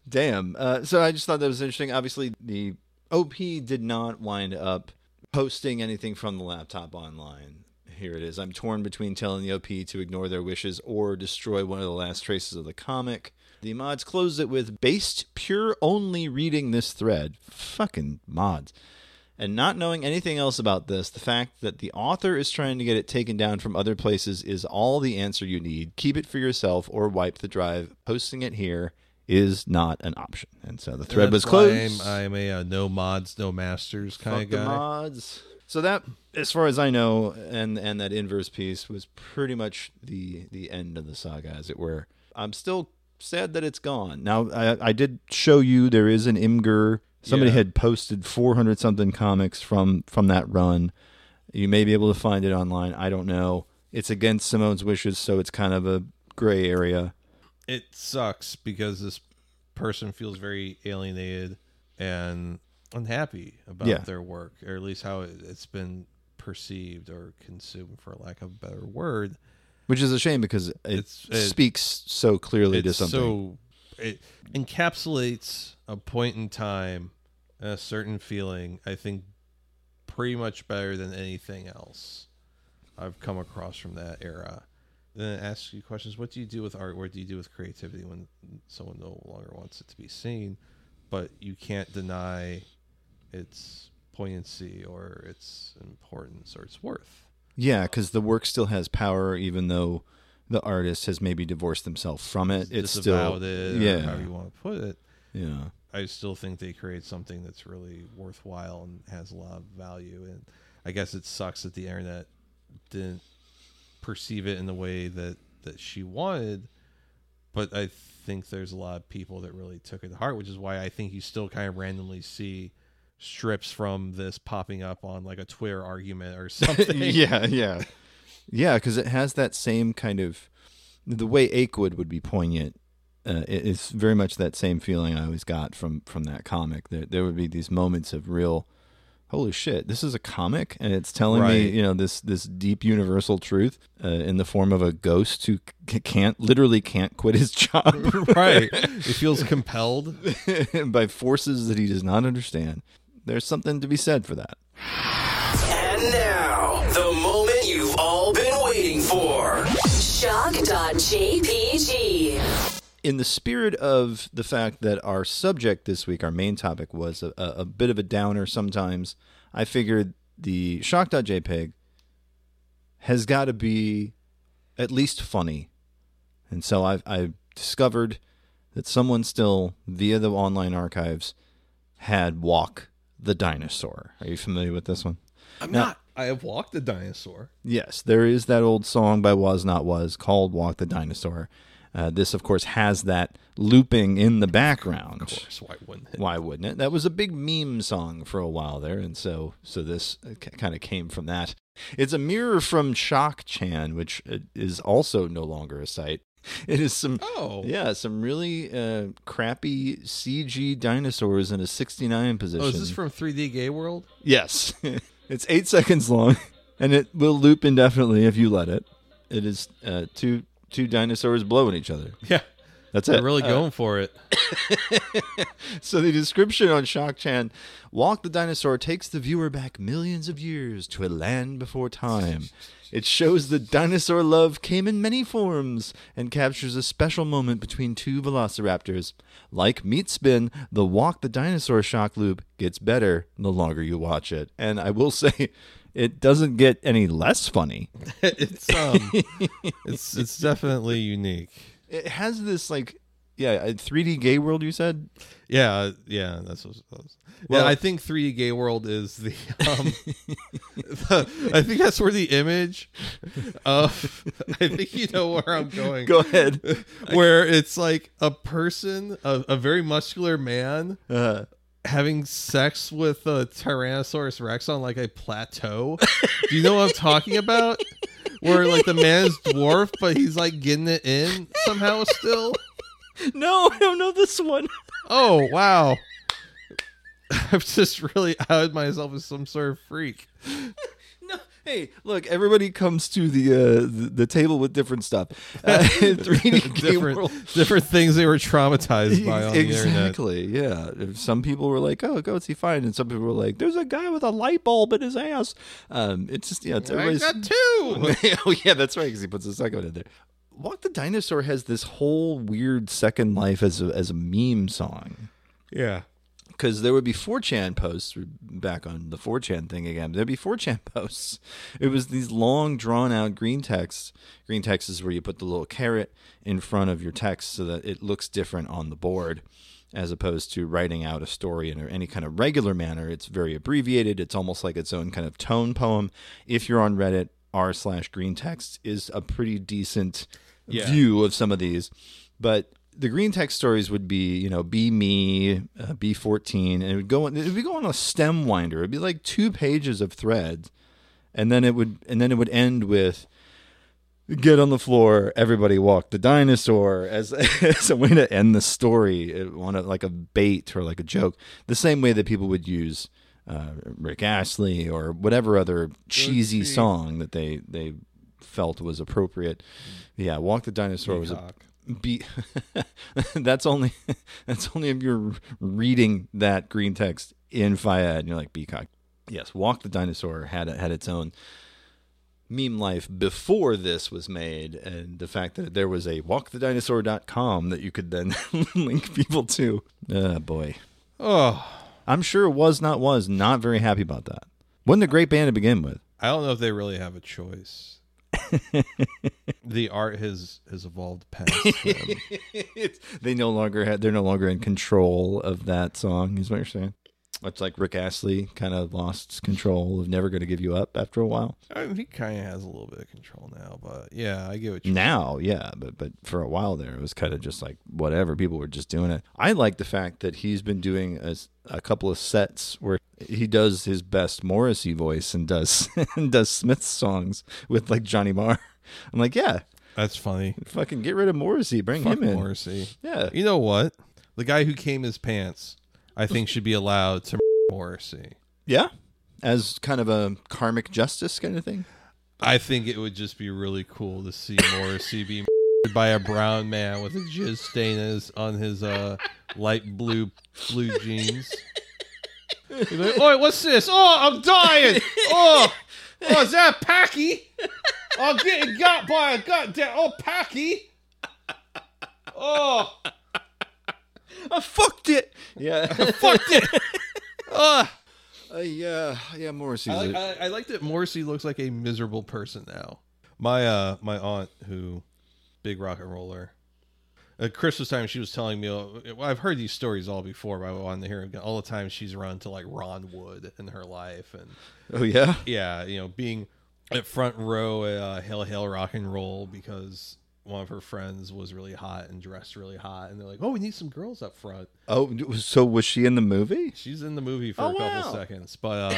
Damn. So I just thought that was interesting. Obviously, the OP did not wind up posting anything from the laptop online. Here it is. I'm torn between telling the OP to ignore their wishes or destroy one of the last traces of the comic. The mods closed it with "based pure only reading this thread." Fucking mods. "And not knowing anything else about this, the fact that the author is trying to get it taken down from other places is all the answer you need. Keep it for yourself or wipe the drive. Posting it here is not an option." And so the thread was closed. I'm a no mods, no masters kind of guy. Fuck the mods. So that, as far as I know, and that Inverse piece was pretty much the end of the saga, as it were. I'm still sad that it's gone. Now, I did show you there is an Imgur. Somebody had posted 400-something comics from that run. You may be able to find it online. I don't know. It's against Simone's wishes, so it's kind of a gray area. It sucks because this person feels very alienated and unhappy about their work, or at least how it's been perceived or consumed, for lack of a better word. Which is a shame because it speaks so clearly to something. It encapsulates a point in time, a certain feeling, I think, pretty much better than anything else I've come across from that era. Then it asks you questions. What do you do with art? What do you do with creativity when someone no longer wants it to be seen? But you can't deny its poignancy or its importance or its worth. Yeah, because the work still has power, even though the artist has maybe divorced themselves from it. It's still or however you want to put it. Yeah, I still think they create something that's really worthwhile and has a lot of value. And I guess it sucks that the internet didn't perceive it in the way that she wanted, but I think there's a lot of people that really took it to heart, which is why I think you still kind of randomly see strips from this popping up on like a Twitter argument or something. yeah because it has that same kind of, the way Akewood would be poignant, it's very much that same feeling I always got from that comic. There would be these moments of real, holy shit, this is a comic, and it's telling me, you know, this deep universal truth in the form of a ghost who can't quit his job. Right. He feels compelled by forces that he does not understand. There's something to be said for that. And now, the moment you've all been waiting for. Shock.jpg. In the spirit of the fact that our subject this week, our main topic, was a bit of a downer sometimes, I figured the shock.jpg has got to be at least funny. And so I discovered that someone still, via the online archives, had Walk the Dinosaur. Are you familiar with this one? I'm not. I have Walked the Dinosaur. Yes, there is that old song by Was (Not Was) called Walk the Dinosaur. This, of course, has that looping in the background. Of course, why wouldn't it? Why wouldn't it? That was a big meme song for a while there, and so this kind of came from that. It's a mirror from Shock Chan, which is also no longer a site. It is some really crappy CG dinosaurs in a 69 position. Oh, is this from 3D Gay World? Yes. It's 8 seconds long, and it will loop indefinitely if you let it. It is two dinosaurs blowing each other. Yeah. That's it. They're really going for it. So the description on Shock Chan, Walk the Dinosaur takes the viewer back millions of years to a land before time. It shows that dinosaur love came in many forms and captures a special moment between two velociraptors. Like Meat Spin, the Walk the Dinosaur shock loop gets better the longer you watch it. And I will say, it doesn't get any less funny. It's definitely unique. It has this 3D Gay World, you said? Yeah, that's what it was. Well, yeah, I think 3D Gay World is the I think that's where the image of I think you know where I'm going. Go ahead. Where it's like a person, a very muscular man having sex with a Tyrannosaurus Rex on like a plateau. Do you know what I'm talking about? Where like the man is dwarf, but he's like getting it in somehow still. No, I don't know this one. Oh wow! I've just really outed myself as some sort of freak. No, hey, look, everybody comes to the table with different stuff. 3D different things they were traumatized by on exactly, the internet. Yeah. Some people were like, "Oh, Goatsy, fine," and some people were like, "There's a guy with a light bulb in his ass." It's just it's everybody's. I got two. Oh yeah, that's right. Because he puts the second one in there. Walk the Dinosaur has this whole weird second life as a meme song. Yeah. Because there would be 4chan posts, back on the 4chan thing again, there'd be 4chan posts. It was these long, drawn-out green texts. Green text is where you put the little caret in front of your text so that it looks different on the board, as opposed to writing out a story in any kind of regular manner. It's very abbreviated. It's almost like its own kind of tone poem. If you're on Reddit, r/green text is a pretty decent view of some of these, but the green text stories would be, be me, B14, and it would go on a stem winder. It'd be like 2 pages of threads, and then it would end with get on the floor, everybody walk the dinosaur as a way to end the story on like a bait or like a joke, the same way that people would use Rick Astley or whatever other cheesy song that they felt was appropriate. Yeah, Walk the Dinosaur that's only if you're reading that green text in Fiat and you're like Peacock. Yes, Walk the Dinosaur had its own meme life before this was made, and the fact that there was a walkthedinosaur.com that you could then link people to. Oh boy. Oh. I'm sure Was Not very happy about that. Wasn't a great band to begin with. I don't know if they really have a choice. The art has evolved past them. They're no longer in control of that song, is what you're saying. It's like Rick Astley kind of lost control of Never Gonna Give You Up after a while. I mean, he kind of has a little bit of control now, but yeah, I get what you mean. Now, yeah, but for a while there, it was kind of just like whatever. People were just doing it. I like the fact that he's been doing a couple of sets where he does his best Morrissey voice and does Smith's songs with like Johnny Marr. I'm like, yeah. That's funny. Fucking get rid of Morrissey. Bring him in. Morrissey. Yeah. You know what? The guy who came his pants, I think, should be allowed to Morrissey. Yeah? As kind of a karmic justice kind of thing? I think it would just be really cool to see Morrissey be by a brown man with a jizz stain on his light blue jeans. He'd be like, "Oi, what's this? Oh, I'm dying! Oh, is that a packy? I'm getting got by a goddamn... Oh, packy! Oh... I fucked it. Yeah, I fucked it. Yeah. Morrissey. I like that Morrissey looks like a miserable person now. My aunt, who big rock and roller, at Christmas time, she was telling me, I've heard these stories all before, but I wanted to hear them all the time. She's run to like Ron Wood in her life, and being at front row at Hail Hail Rock and Roll because one of her friends was really hot and dressed really hot, and they're like, "Oh, we need some girls up front." Oh, so was she in the movie? She's in the movie for a couple seconds, but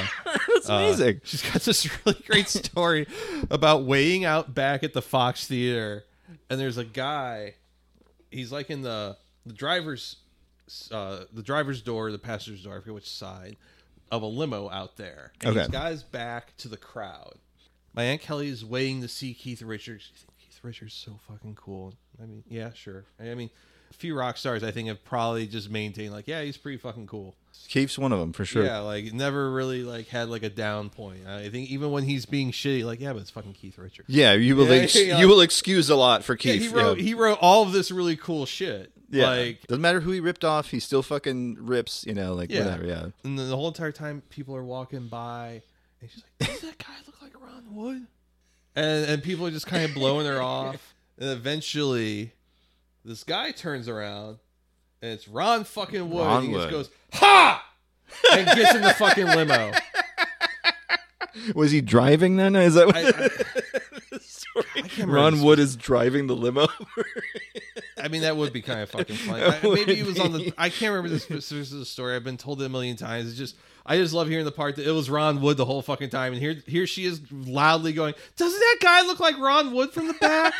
that's amazing. She's got this really great story about waiting out back at the Fox Theater, and there's a guy. He's like in the driver's door, the passenger's door, I forget which side, of a limo out there. And okay. This guy's back to the crowd. My Aunt Kelly is waiting to see Keith Richards. Richard's so fucking cool. I mean, yeah, sure. I mean, a few rock stars I think have probably just maintained like, yeah, he's pretty fucking cool. Keith's one of them for sure. Yeah, like never really like had like a down point. I think even when he's being shitty, like, yeah, but it's fucking Keith Richards. Yeah, you will excuse a lot for Keith. Yeah, he wrote all of this really cool shit. Yeah, like, doesn't matter who he ripped off, he still fucking rips. You know, like whatever. Yeah, and the whole entire time people are walking by, and she's like, "Does that guy look like Ron Wood?" And people are just kind of blowing her off. And eventually, this guy turns around, and it's Ron fucking Wood. Ron and he Wood. Just goes, "Ha!" And gets in the fucking limo. Was he driving then? Is that what the story? Ron Wood is driving the limo? I mean, that would be kind of fucking funny. Maybe he was on the... I can't remember the specifics of the story. I've been told it a million times. It's just... I just love hearing the part that it was Ron Wood the whole fucking time. And here she is loudly going, "Doesn't that guy look like Ron Wood from the back?"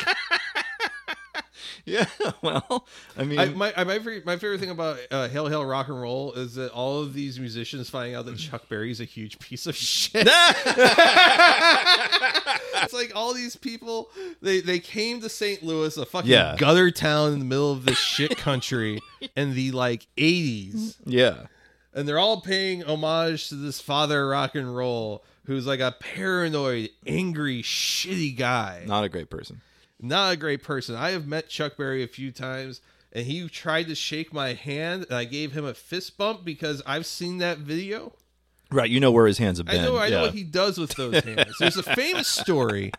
Yeah, well, I mean... My favorite thing about Hail, Hail, Rock and Roll is that all of these musicians finding out that Chuck Berry is a huge piece of shit. It's like all these people, they came to St. Louis, a fucking gutter town in the middle of this shit country in the, like, 80s. Yeah. And they're all paying homage to this father rock and roll who's like a paranoid, angry, shitty guy. Not a great person. I have met Chuck Berry a few times, and he tried to shake my hand, and I gave him a fist bump because I've seen that video. Right, you know where his hands have been. I know what he does with those hands. There's a famous story.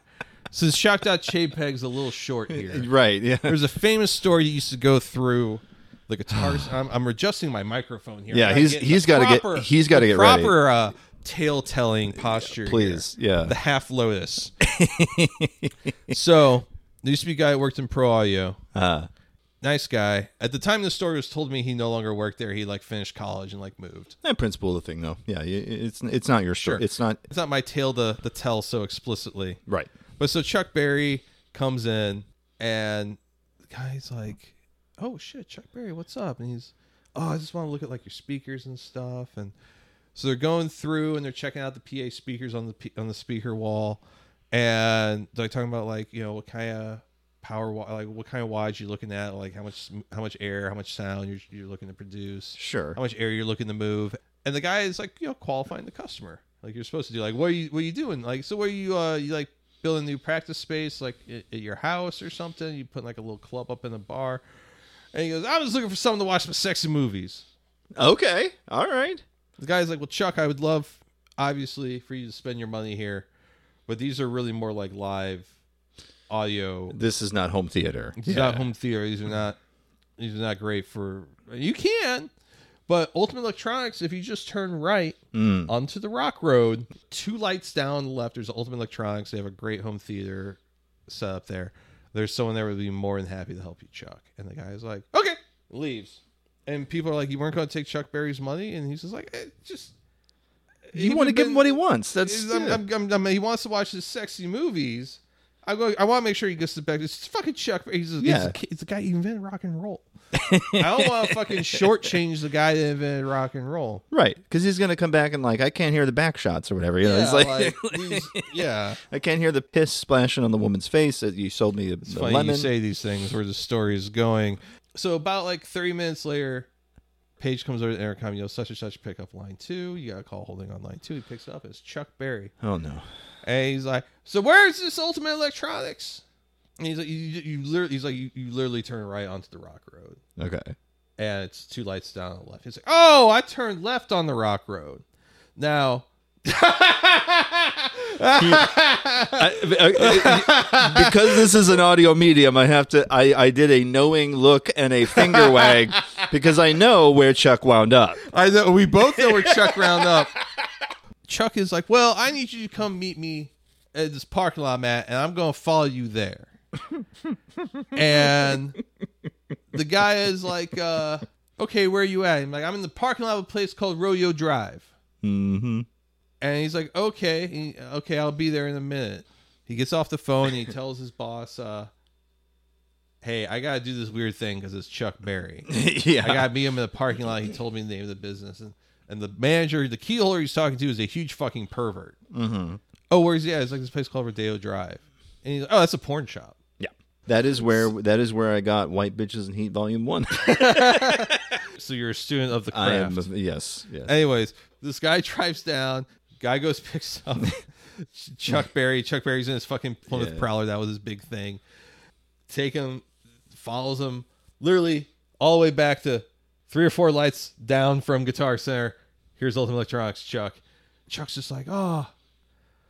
Since shock.jpg's a little short here. Right, yeah. There's a famous story that used to go through... The guitars. I'm adjusting my microphone here. Yeah, he's got to get proper tale telling posture. Please, here. Yeah, the half lotus. So there used to be a guy who worked in Pro Audio. Nice guy. At the time the story was told to me, he no longer worked there. He like finished college and like moved. That principle of the thing though. Yeah, it's not your story. Sure. It's not my tale to tell so explicitly. Right. But so Chuck Berry comes in and the guy's like, "Oh shit, Chuck Berry, what's up?" And he's, "Oh, I just want to look at like your speakers and stuff." And so they're going through and they're checking out the PA speakers on the speaker wall, and they're talking about like, you know, what kind of power, like what kind of wattage you're looking at, like how much air, how much sound you're looking to produce, sure, how much air you're looking to move. And the guy is like, you know, qualifying the customer, like you're supposed to do, like what are you doing, like so where you like building a new practice space, like at your house or something, you put like a little club up in the bar. And he goes, "I was looking for someone to watch some sexy movies." Okay. All right. The guy's like, "Well, Chuck, I would love, obviously, for you to spend your money here, but these are really more like live audio. This is not home theater. It's not home theater. These are not great for... You can, but Ultimate Electronics, if you just turn right onto the rock road, 2 lights down the left, there's Ultimate Electronics. They have a great home theater set up there. There's someone there would be more than happy to help you, Chuck." And the guy is like, "Okay," leaves. And people are like, "You weren't going to take Chuck Berry's money?" And he's just like, "You want to give him what he wants. That's he wants to watch his sexy movies. I want to make sure he gets the back. It's fucking Chuck Berry. He's the guy who invented rock and roll. I don't want to fucking shortchange the guy that invented rock and roll." Right, because he's going to come back and like, "I can't hear the back shots" or whatever. You know, he's "I can't hear the piss splashing on the woman's face that you sold me the funny lemon." You say these things where the story is going. So about like 30 minutes later, Paige comes over to the intercom. "You know, such and such, pick up line 2. You got a call holding on line 2. He picks it up. It's Chuck Berry. Oh no. And he's like, "So where's this Ultimate Electronics?" And he's like, you literally turn right onto the rock road. Okay. And it's 2 lights down on the left. He's like, "Oh, I turned left on the rock road." Now. Because this is an audio medium, I have to. I did a knowing look and a finger wag because I know where Chuck wound up. I know we both know where Chuck wound up. Chuck is like, "Well, I need you to come meet me at this parking lot, Matt, and I'm going to follow you there." And the guy is like, okay, where are you at? I'm like, I'm in the parking lot of a place called Rodeo Drive. Mm-hmm. And he's like, okay, okay, I'll be there in a minute. He gets off the phone and he tells his boss, hey, I got to do this weird thing because it's Chuck Berry. Yeah. I got to meet him in the parking lot. He told me the name of the business. And the manager, the key holder he's talking to is a huge fucking pervert. Mm-hmm. Oh, where's he at? It's like this place called Rodeo Drive. And he's like, oh, that's a porn shop. Yeah. That is where I got White Bitches and Heat Volume 1. So you're a student of the craft. I am, yes. Anyways, this guy drives down. Guy goes, picks up Chuck Berry. Chuck Berry's in his fucking Plymouth Prowler. That was his big thing. Take him, follows him, literally all the way back to 3 or 4 lights down from Guitar Center. Here's Ultimate Electronics, Chuck. Chuck's just like, oh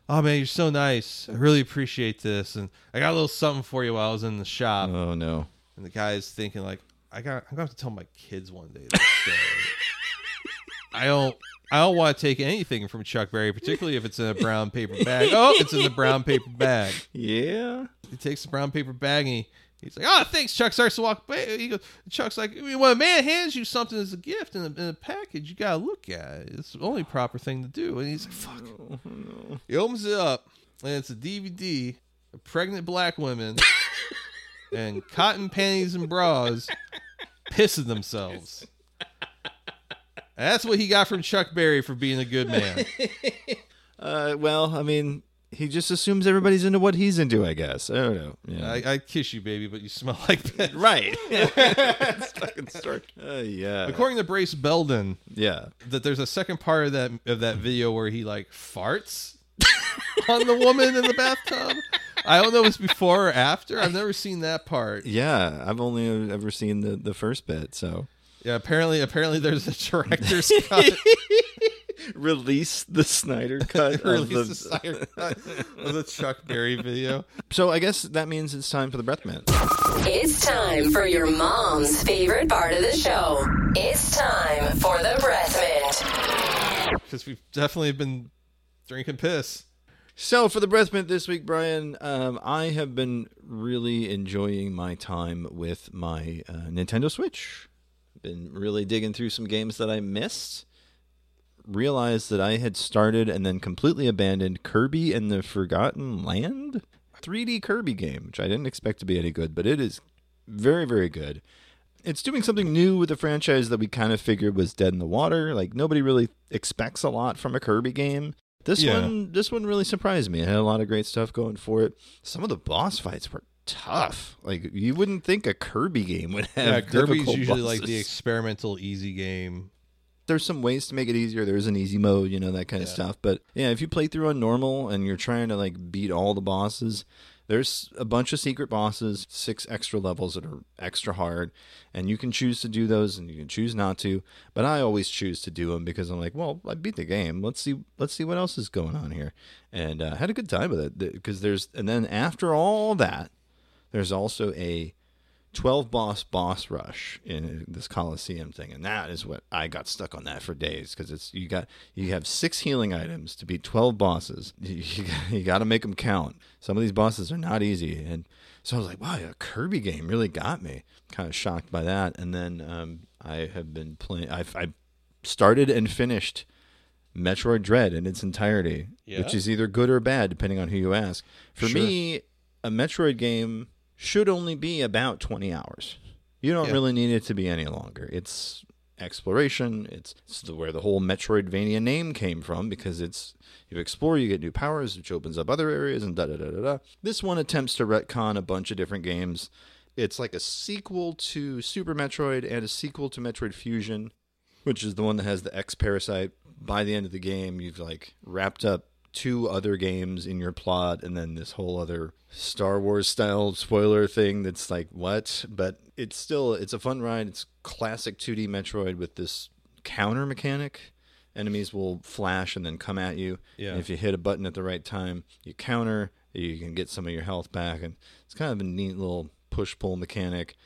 man, you're so nice. I really appreciate this. And I got a little something for you while I was in the shop. Oh, no. And the guy's thinking, like, I'm going to have to tell my kids one day this story. I don't want to take anything from Chuck Berry, particularly if it's in a brown paper bag. Oh, it's in the brown paper bag. Yeah. He takes the brown paper bag and he's like, oh, thanks, Chuck. Starts to walk away. He goes, Chuck's like, when a man hands you something as a gift in a package, you got to look at it. It's the only proper thing to do. And he's like, fuck. Oh, no. He opens it up and it's a DVD of pregnant black women and cotton panties and bras pissing themselves. And that's what he got from Chuck Berry for being a good man. Well, I mean, he just assumes everybody's into what he's into, I guess. I don't know. Yeah. I kiss you, baby, but you smell like that. Right. It's fucking stark. Yeah. According to Brace Belden, that there's a second part of that video where he like farts on the woman in the bathtub. I don't know if it's before or after. I've never seen that part. Yeah, I've only ever seen the first bit, so. Yeah, apparently there's a director's cut. Release the Snyder cut. Release the Snyder cut of the Chuck Berry video. So I guess that means it's time for the Breath Mint. It's time for your mom's favorite part of the show. It's time for the Breath Mint. Because we've definitely been drinking piss. So for the Breath Mint this week, Brian, I have been really enjoying my time with my Nintendo Switch. Been really digging through some games that I missed. Realized that I had started and then completely abandoned Kirby and the Forgotten Land, 3D Kirby game, which I didn't expect to be any good, but it is very, very good. It's doing something new with a franchise that we kind of figured was dead in the water. Like nobody really expects a lot from a Kirby game. This one really surprised me. It had a lot of great stuff going for it. Some of the boss fights were tough. Like you wouldn't think a Kirby game would have. Yeah, Kirby's usually bosses. Like the experimental easy game. There's some ways to make it easier. There's an easy mode, you know, that kind of stuff. But yeah, if you play through on normal and you're trying to like beat all the bosses, there's a bunch of secret bosses, 6 extra levels that are extra hard, and you can choose to do those and you can choose not to. But I always choose to do them because I'm like, well, I beat the game. Let's see what else is going on here. And I had a good time with it because and then after all that. There's also a 12-boss boss rush in this Coliseum thing, and that is what I got stuck on that for days because you have 6 healing items to beat 12 bosses. You got to make them count. Some of these bosses are not easy, and so I was like, wow, a Kirby game really got me. Kind of shocked by that, and then I have been playing. I started and finished Metroid Dread in its entirety, which is either good or bad depending on who you ask. For me, a Metroid game should only be about 20 hours. You don't really need it to be any longer. It's exploration. It's where the whole Metroidvania name came from because it's you explore, you get new powers, which opens up other areas, and da-da-da-da-da. This one attempts to retcon a bunch of different games. It's like a sequel to Super Metroid and a sequel to Metroid Fusion, which is the one that has the X-Parasite. By the end of the game, you've like wrapped up 2 other games in your plot, and then this whole other Star Wars style spoiler thing that's like, what? But it's a fun ride. It's classic 2D Metroid with this counter mechanic. Enemies will flash and then come at you. Yeah. And if you hit a button at the right time, you counter, you can get some of your health back. And it's kind of a neat little push-pull mechanic.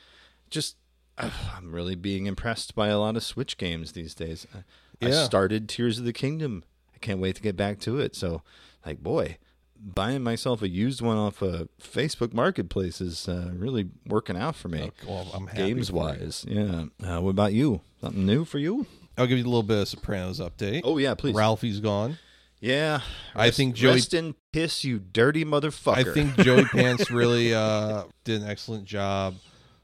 Just, I'm really being impressed by a lot of Switch games these days. I started Tears of the Kingdom. Can't wait to get back to it. So, like, boy, buying myself a used one off of Facebook Marketplace is really working out for me. Okay, well, I'm happy. Games-wise, yeah. What about you? Something new for you? I'll give you a little bit of Sopranos update. Oh, yeah, please. Ralphie's gone. Yeah. I think Joey... Rest in piss, you dirty motherfucker. I think Joey Pants really did an excellent job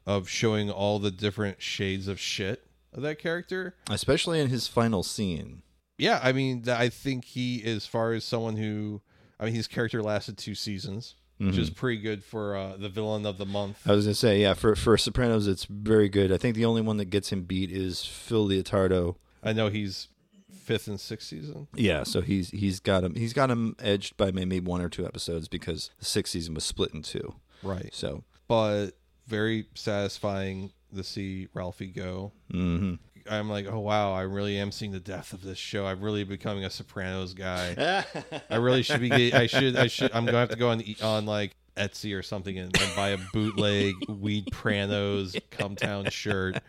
of showing all the different shades of shit of that character. Especially in his final scene. Yeah, I mean, I think he, as far as someone who... I mean, his character lasted 2 seasons, mm-hmm. which is pretty good for the villain of the month. I was going to say, yeah, for Sopranos, it's very good. I think the only one that gets him beat is Phil Leotardo. I know he's 5th and 6th season. Yeah, so he's got him edged by maybe 1 or 2 episodes because the 6th season was split in 2. Right. So, but very satisfying to see Ralphie go. Mm-hmm. I'm like, oh, wow, I really am seeing the death of this show. I'm really becoming a Sopranos guy. I really should be. I'm going to have to go on like Etsy or something and buy a bootleg Weed Pranos Come Town shirt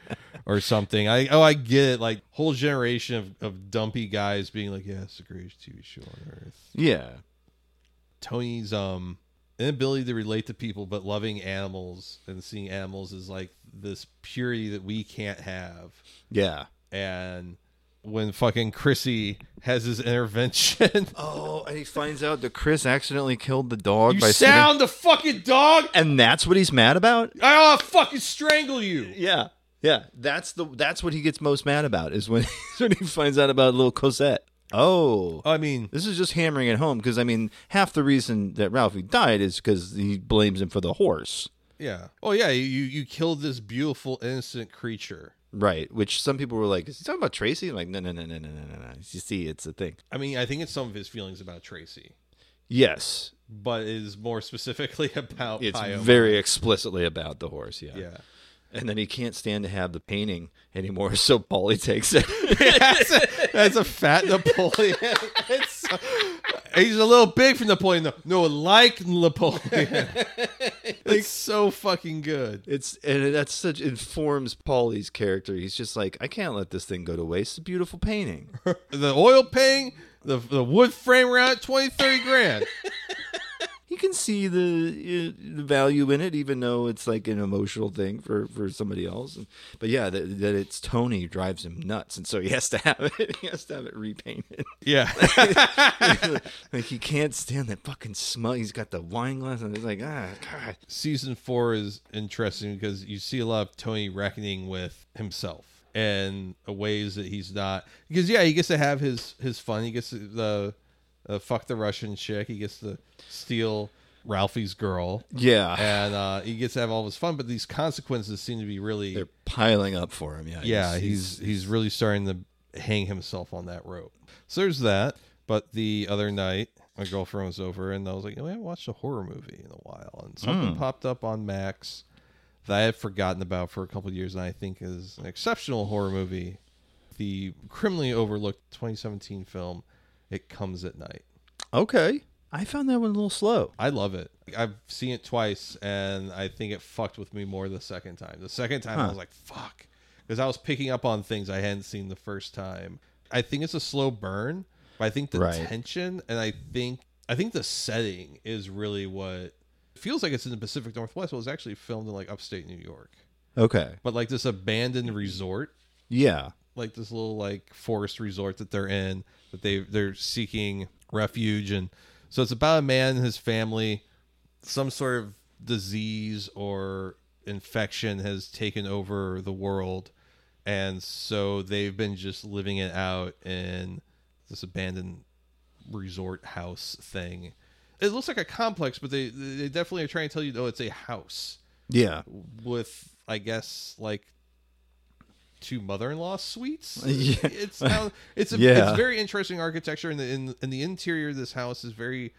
or something. I get it. Like whole generation of dumpy guys being like, yeah, it's the greatest TV show on earth. Yeah. Tony's inability to relate to people, but loving animals and seeing animals is like this purity that we can't have. Yeah. And when fucking Chrissy has his intervention. Oh, and he finds out that Chris accidentally killed the dog. You by sound the fucking dog. And that's what he's mad about. I'll fucking strangle you. Yeah. Yeah. That's what he gets most mad about is when he finds out about little Cosette. Oh, I mean, this is just hammering it home because, I mean, half the reason that Ralphie died is because he blames him for the horse. Yeah. Oh, yeah. You killed this beautiful, innocent creature. Right. Which some people were like, is he talking about Tracy? I'm like, no. You see, it's a thing. I mean, I think it's some of his feelings about Tracy. Yes. But it is more specifically about It's Pio. Very explicitly about the horse. Yeah. Yeah. And then he can't stand to have the painting anymore, so Paulie takes it. that's a fat Napoleon. He's a little big for Napoleon, though. No, like Napoleon. It's so fucking good. It forms Paulie's character. He's just like, I can't let this thing go to waste. It's a beautiful painting. The oil painting, the wood frame around it, 20, 30 grand. You can see the value in it, even though it's like an emotional thing for somebody else. But yeah, that it's Tony drives him nuts, and so he has to have it. He has to have it repainted. Yeah, like he can't stand that fucking smell. He's got the wine glass, and it's like, ah, God. Season 4 is interesting because you see a lot of Tony reckoning with himself and ways that he's not. Because yeah, he gets to have his fun. He gets the. Fuck the Russian chick. He gets to steal Ralphie's girl. Yeah. And he gets to have all his fun, but these consequences seem to be really... They're piling up for him. Yeah, he's really starting to hang himself on that rope. So there's that. But the other night, my girlfriend was over, and I was like, you know, I haven't watched a horror movie in a while. And something popped up on Max that I had forgotten about for a couple of years, and I think is an exceptional horror movie. The criminally overlooked 2017 film, It Comes at Night. Okay. I found that one a little slow. I love it. I've seen it twice, and I think it fucked with me more the second time. The second time, I was like, fuck. Because I was picking up on things I hadn't seen the first time. I think it's a slow burn, but I think the tension, and I think the setting is really what... It feels like it's in the Pacific Northwest, but it was actually filmed in, like, upstate New York. Okay. But, like, this abandoned resort. Yeah. Like this little like forest resort that they're in, that they're seeking refuge. And so it's about a man and his family. Some sort of disease or infection has taken over the world, and so they've been just living it out in this abandoned resort house thing. It looks like a complex, but they definitely are trying to tell you, oh, it's a house. Yeah, with I guess like 2 mother-in-law suites. Yeah. It's very interesting architecture, and the interior of this house is very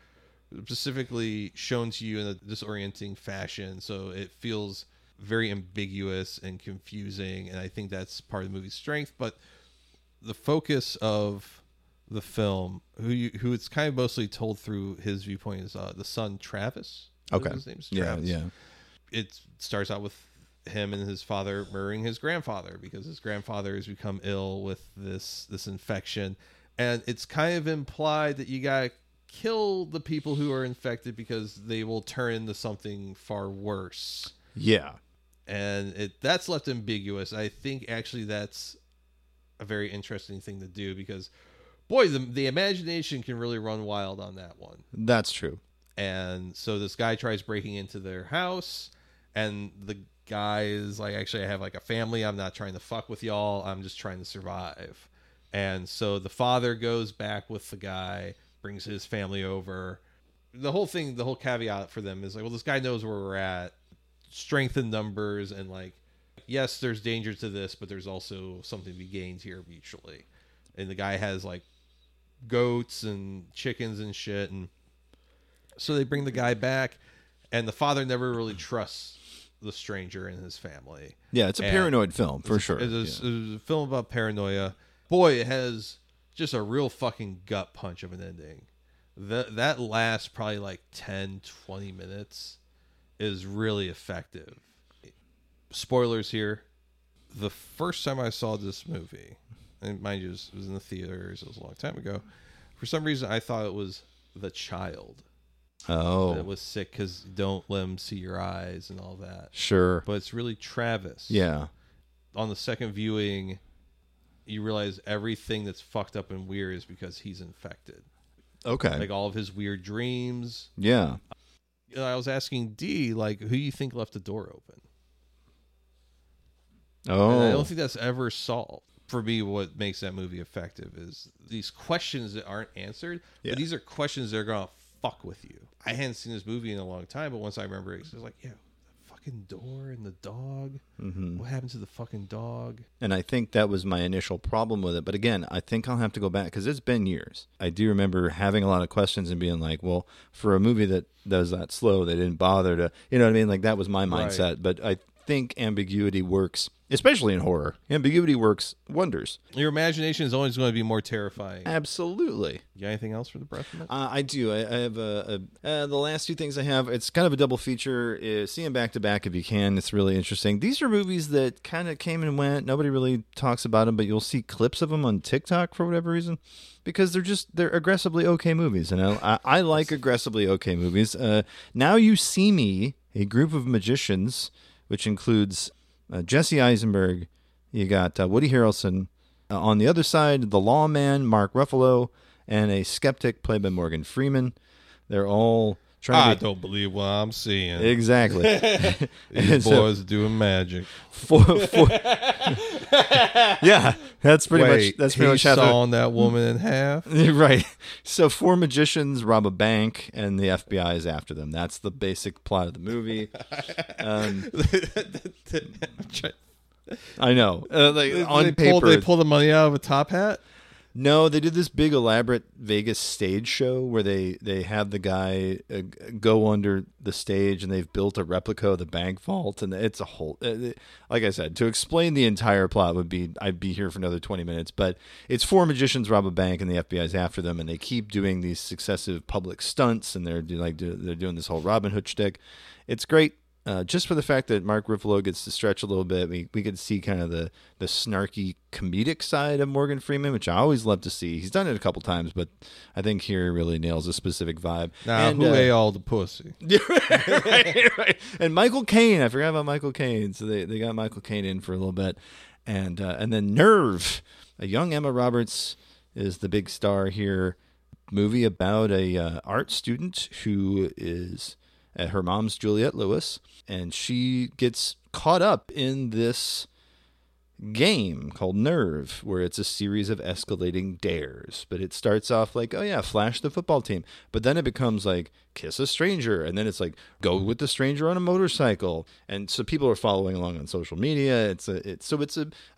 specifically shown to you in a disorienting fashion. So it feels very ambiguous and confusing, and I think that's part of the movie's strength. But the focus of the film, who it's kind of mostly told through his viewpoint, is the son Travis. Okay, his name's Travis. Yeah. It starts out with him and his father murdering his grandfather because his grandfather has become ill with this infection, and it's kind of implied that you gotta kill the people who are infected because they will turn into something far worse. Yeah. And that's left ambiguous. I think actually that's a very interesting thing to do because, boy, the imagination can really run wild on that one. That's true. And so this guy tries breaking into their house, and the guy is like, actually, I have like a family. I'm not trying to fuck with y'all. I'm just trying to survive. And so the father goes back with the guy, brings his family over. The whole thing, the whole caveat for them is like, well, this guy knows where we're at. Strength in numbers, and like, yes, there's danger to this, but there's also something to be gained here mutually. And the guy has like goats and chickens and shit, and so they bring the guy back, and the father never really trusts the stranger and his family. Yeah, it's a paranoid film for sure. It's a film about paranoia. Boy, it has just a real fucking gut punch of an ending. That lasts probably like 10, 20 minutes. Is really effective. Spoilers here. The first time I saw this movie, and mind you, it was in the theaters, it was a long time ago. For some reason, I thought it was The Child. Oh. It was sick because don't let them see your eyes and all that. Sure. But it's really Travis. Yeah. On the second viewing, you realize everything that's fucked up and weird is because he's infected. Okay. Like all of his weird dreams. Yeah. I was asking D, like, who do you think left the door open? Oh. And I don't think that's ever solved. For me, what makes that movie effective is these questions that aren't answered, yeah. But these are questions that are going to fuck with you. I hadn't seen this movie in a long time, but once I remember it, it was like, yeah, the fucking door and the dog. Mm-hmm. What happened to the fucking dog? And I think that was my initial problem with it. But again, I think I'll have to go back because it's been years. I do remember having a lot of questions and being like, well, for a movie that does that slow, they didn't bother to, you know what I mean? Like that was my mindset. Right. But I think ambiguity works, especially in horror. Ambiguity works wonders. Your imagination is always going to be more terrifying. Absolutely. You got anything else for the breath of it? I do. I have the last two things I have. It's kind of a double feature. See them back to back if you can. It's really interesting. These are movies that kind of came and went. Nobody really talks about them, but you'll see clips of them on TikTok for whatever reason because they're aggressively okay movies. And I like aggressively okay movies. Now You See Me, a group of magicians, which includes Jesse Eisenberg, you got Woody Harrelson. On the other side, the lawman, Mark Ruffalo, and a skeptic played by Morgan Freeman. They're all trying to... I don't believe what I'm seeing. Exactly. These boys doing magic. Yeah, that's pretty much... That's pretty much sawing that woman in half? Right. So four magicians rob a bank, and the FBI is after them. That's the basic plot of the movie. I know. They pull the money out of a top hat? No, they did this big elaborate Vegas stage show where they have the guy go under the stage and they've built a replica of the bank vault. And it's a whole, like I said, to explain the entire plot I'd be here for another 20 minutes, but it's four magicians rob a bank and the FBI's after them. And they keep doing these successive public stunts and they're doing this whole Robin Hood shtick. It's great. Just for the fact that Mark Ruffalo gets to stretch a little bit, we could see kind of the snarky comedic side of Morgan Freeman, which I always love to see. He's done it a couple times, but I think here really nails a specific vibe. Now, who ate all the pussy? Right. And Michael Caine. I forgot about Michael Caine. So they got Michael Caine in for a little bit. And then Nerve, a young Emma Roberts, is the big star here. Movie about a art student who is... her mom's Juliette Lewis, and she gets caught up in this game called Nerve, where it's a series of escalating dares. But it starts off like, oh yeah, flash the football team. But then it becomes like, kiss a stranger. And then it's like, go with the stranger on a motorcycle. And so people are following along on social media. It's a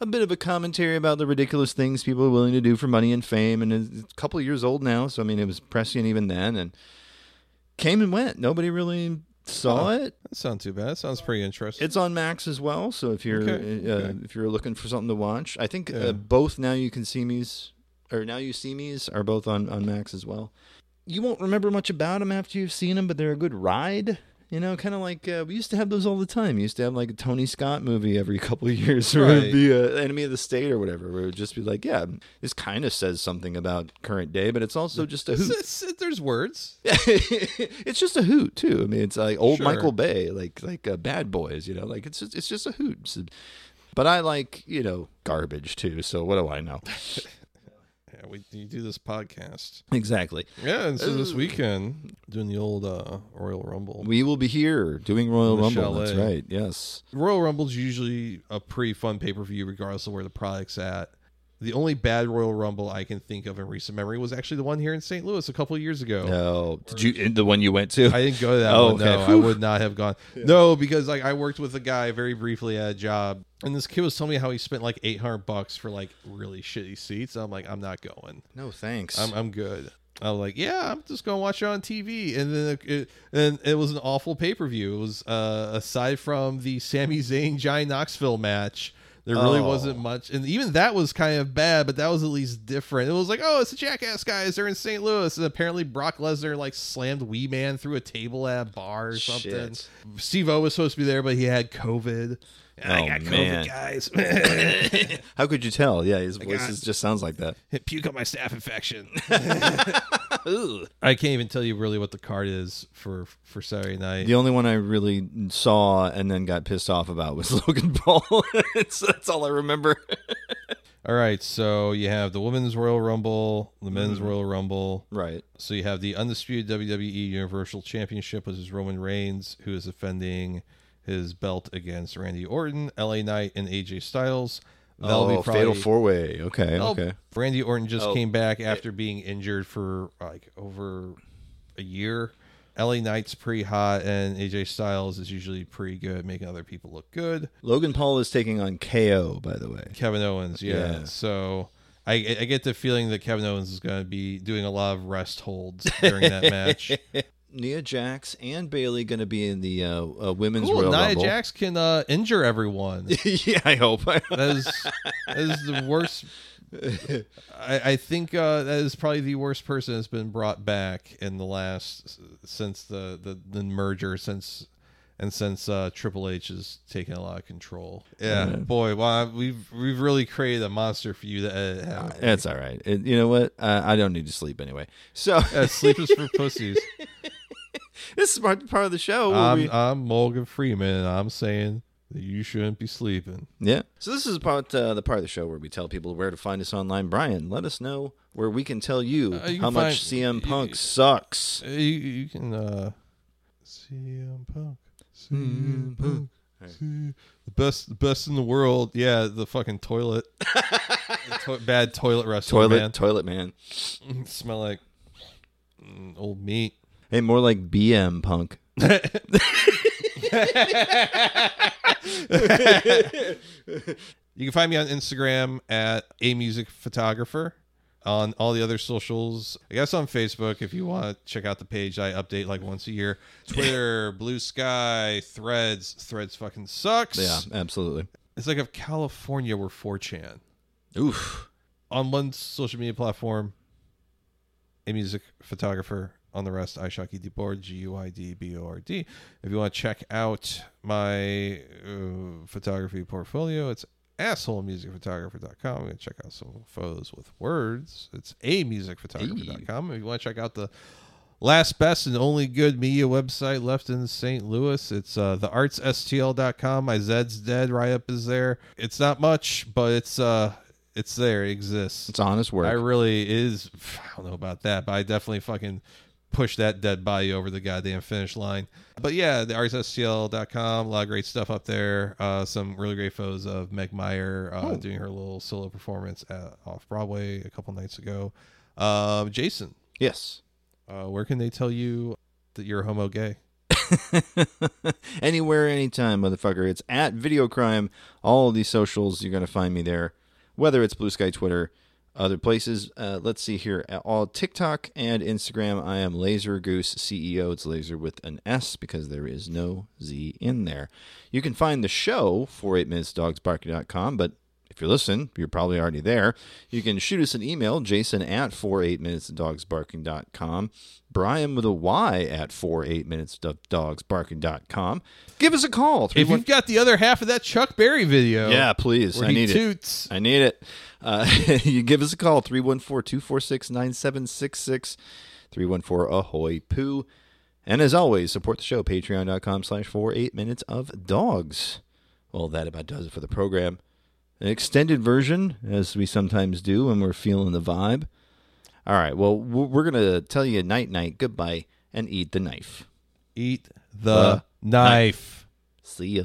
bit of a commentary about the ridiculous things people are willing to do for money and fame. And it's a couple of years old now. So, I mean, it was prescient even then. And came and went. Nobody really saw it. That sounds too bad. That sounds pretty interesting. It's on Max as well, so if you're if you're looking for something to watch, I think both Now You See Me's are both on Max as well. You won't remember much about them after you've seen them, but they're a good ride. You know, kind of like we used to have those all the time. We used to have like a Tony Scott movie every couple of years, or it'd be Enemy of the State or whatever, where it would just be like, yeah, this kind of says something about current day, but it's also just a hoot. There's words. It's just a hoot too. I mean, it's like old Michael Bay, like Bad Boys. You know, like it's just a hoot. But I like, you know, garbage too. So what do I know? Yeah, you do this podcast. Exactly. Yeah, and so this weekend, doing the old Royal Rumble. We will be here doing Royal Rumble. Chalet. That's right, yes. Royal Rumble's usually a pretty fun pay-per-view, regardless of where the product's at. The only bad Royal Rumble I can think of in recent memory was actually the one here in St. Louis a couple of years ago. No. Did you, the one you went to? I didn't go to that one. Okay. No, I would not have gone. Yeah. No, because like I worked with a guy very briefly at a job, and this kid was telling me how he spent like $800 for like really shitty seats. I'm like, I'm not going. No, thanks. I'm good. I was like, yeah, I'm just going to watch it on TV. And then it was an awful pay-per-view. It was, aside from the Sami Zayn, Johnny Knoxville match, there really wasn't much, and even that was kind of bad, but that was at least different. It was like, oh, it's the Jackass guys, they're in St. Louis, and apparently Brock Lesnar like slammed Wee Man through a table at a bar or something. Steve-O was supposed to be there, but he had COVID. I got COVID, guys. How could you tell? Yeah, his voice just sounds like that. Puke on my staph infection. I can't even tell you really what the card is for Saturday night. The only one I really saw and then got pissed off about was Logan Paul. That's all I remember. All right, so you have the Women's Royal Rumble, the Men's Royal Rumble. Right. So you have the Undisputed WWE Universal Championship, which is Roman Reigns, who is defending his belt against Randy Orton, LA Knight, and AJ Styles. That'll be probably, fatal four-way. Okay, okay. Randy Orton just came back after being injured for like over a year. LA Knight's pretty hot, and AJ Styles is usually pretty good at making other people look good. Logan Paul is taking on KO, by the way. Kevin Owens, yeah. So I get the feeling that Kevin Owens is going to be doing a lot of rest holds during that match. Nia Jax and Bayley going to be in the women's Royal Rumble. Nia Jax can injure everyone. Yeah, I hope. That is the worst. I think that is probably the worst person that's been brought back in the last since the merger since Triple H has taken a lot of control. Yeah, boy, well, we've really created a monster for you. That's all right. You know what? I don't need to sleep anyway. So sleep is for pussies. This is part of the show. I'm Morgan Freeman, and I'm saying that you shouldn't be sleeping. Yeah. So this is about the part of the show where we tell people where to find us online. Brian, let us know where we can tell you, you how much CM Punk sucks. You can... CM Punk. CM Punk. The best in the world. Yeah, the fucking toilet. Bad toilet wrestler, man. Toilet man. Smell like old meat. Hey, more like BM Punk. You can find me on Instagram at amusicphotographer, on all the other socials. I guess on Facebook if you want to check out the page I update like once a year. Twitter, Blue Sky, Threads. Threads fucking sucks. Yeah, absolutely. It's like if California were 4chan. Oof. On one social media platform, amusicphotographer. On the rest, iShockeyDBord, GUIDBORD. If you want to check out my photography portfolio, it's assholemusicphotographer.com. I'm going to check out some photos with words. It's amusicphotographer.com. If you want to check out the last, best, and only good media website left in St. Louis, it's theartsstl.com. My Zed's Dead write-up is there. It's not much, but it's there. It exists. It's honest work. I don't know about that, but I definitely fucking... push that dead body over the goddamn finish line. But yeah, the RSSTL.com, a lot of great stuff up there. Some really great photos of Meg Meyer doing her little solo performance off Broadway a couple nights ago. Jason. Yes. Where can they tell you that you're homo gay? Anywhere, anytime, motherfucker. It's at Videocrime. All of these socials, you're going to find me there. Whether it's Blue Sky, Twitter, other places. Let's see here. All TikTok and Instagram, I am Laser Goose CEO. It's Laser with an S because there is no Z in there. You can find the show for 8 Minutes Dogs Barking.com, but If you're listening, you're probably already there. You can shoot us an email, jason@48minutesofdogsbarking.com, Brian with a Y at 48minutesofdogsbarking.com. Give us a call. If you've got the other half of that Chuck Berry video. Yeah, please. I need toots. It. I need it. You give us a call, 314-246-9766, 314-AHOY-POO. And as always, support the show, patreon.com/48minutesofdogs. Well, that about does it for the program. An extended version, as we sometimes do when we're feeling the vibe. All right, well, we're going to tell you night-night, goodbye, and eat the knife. Eat the knife. See ya.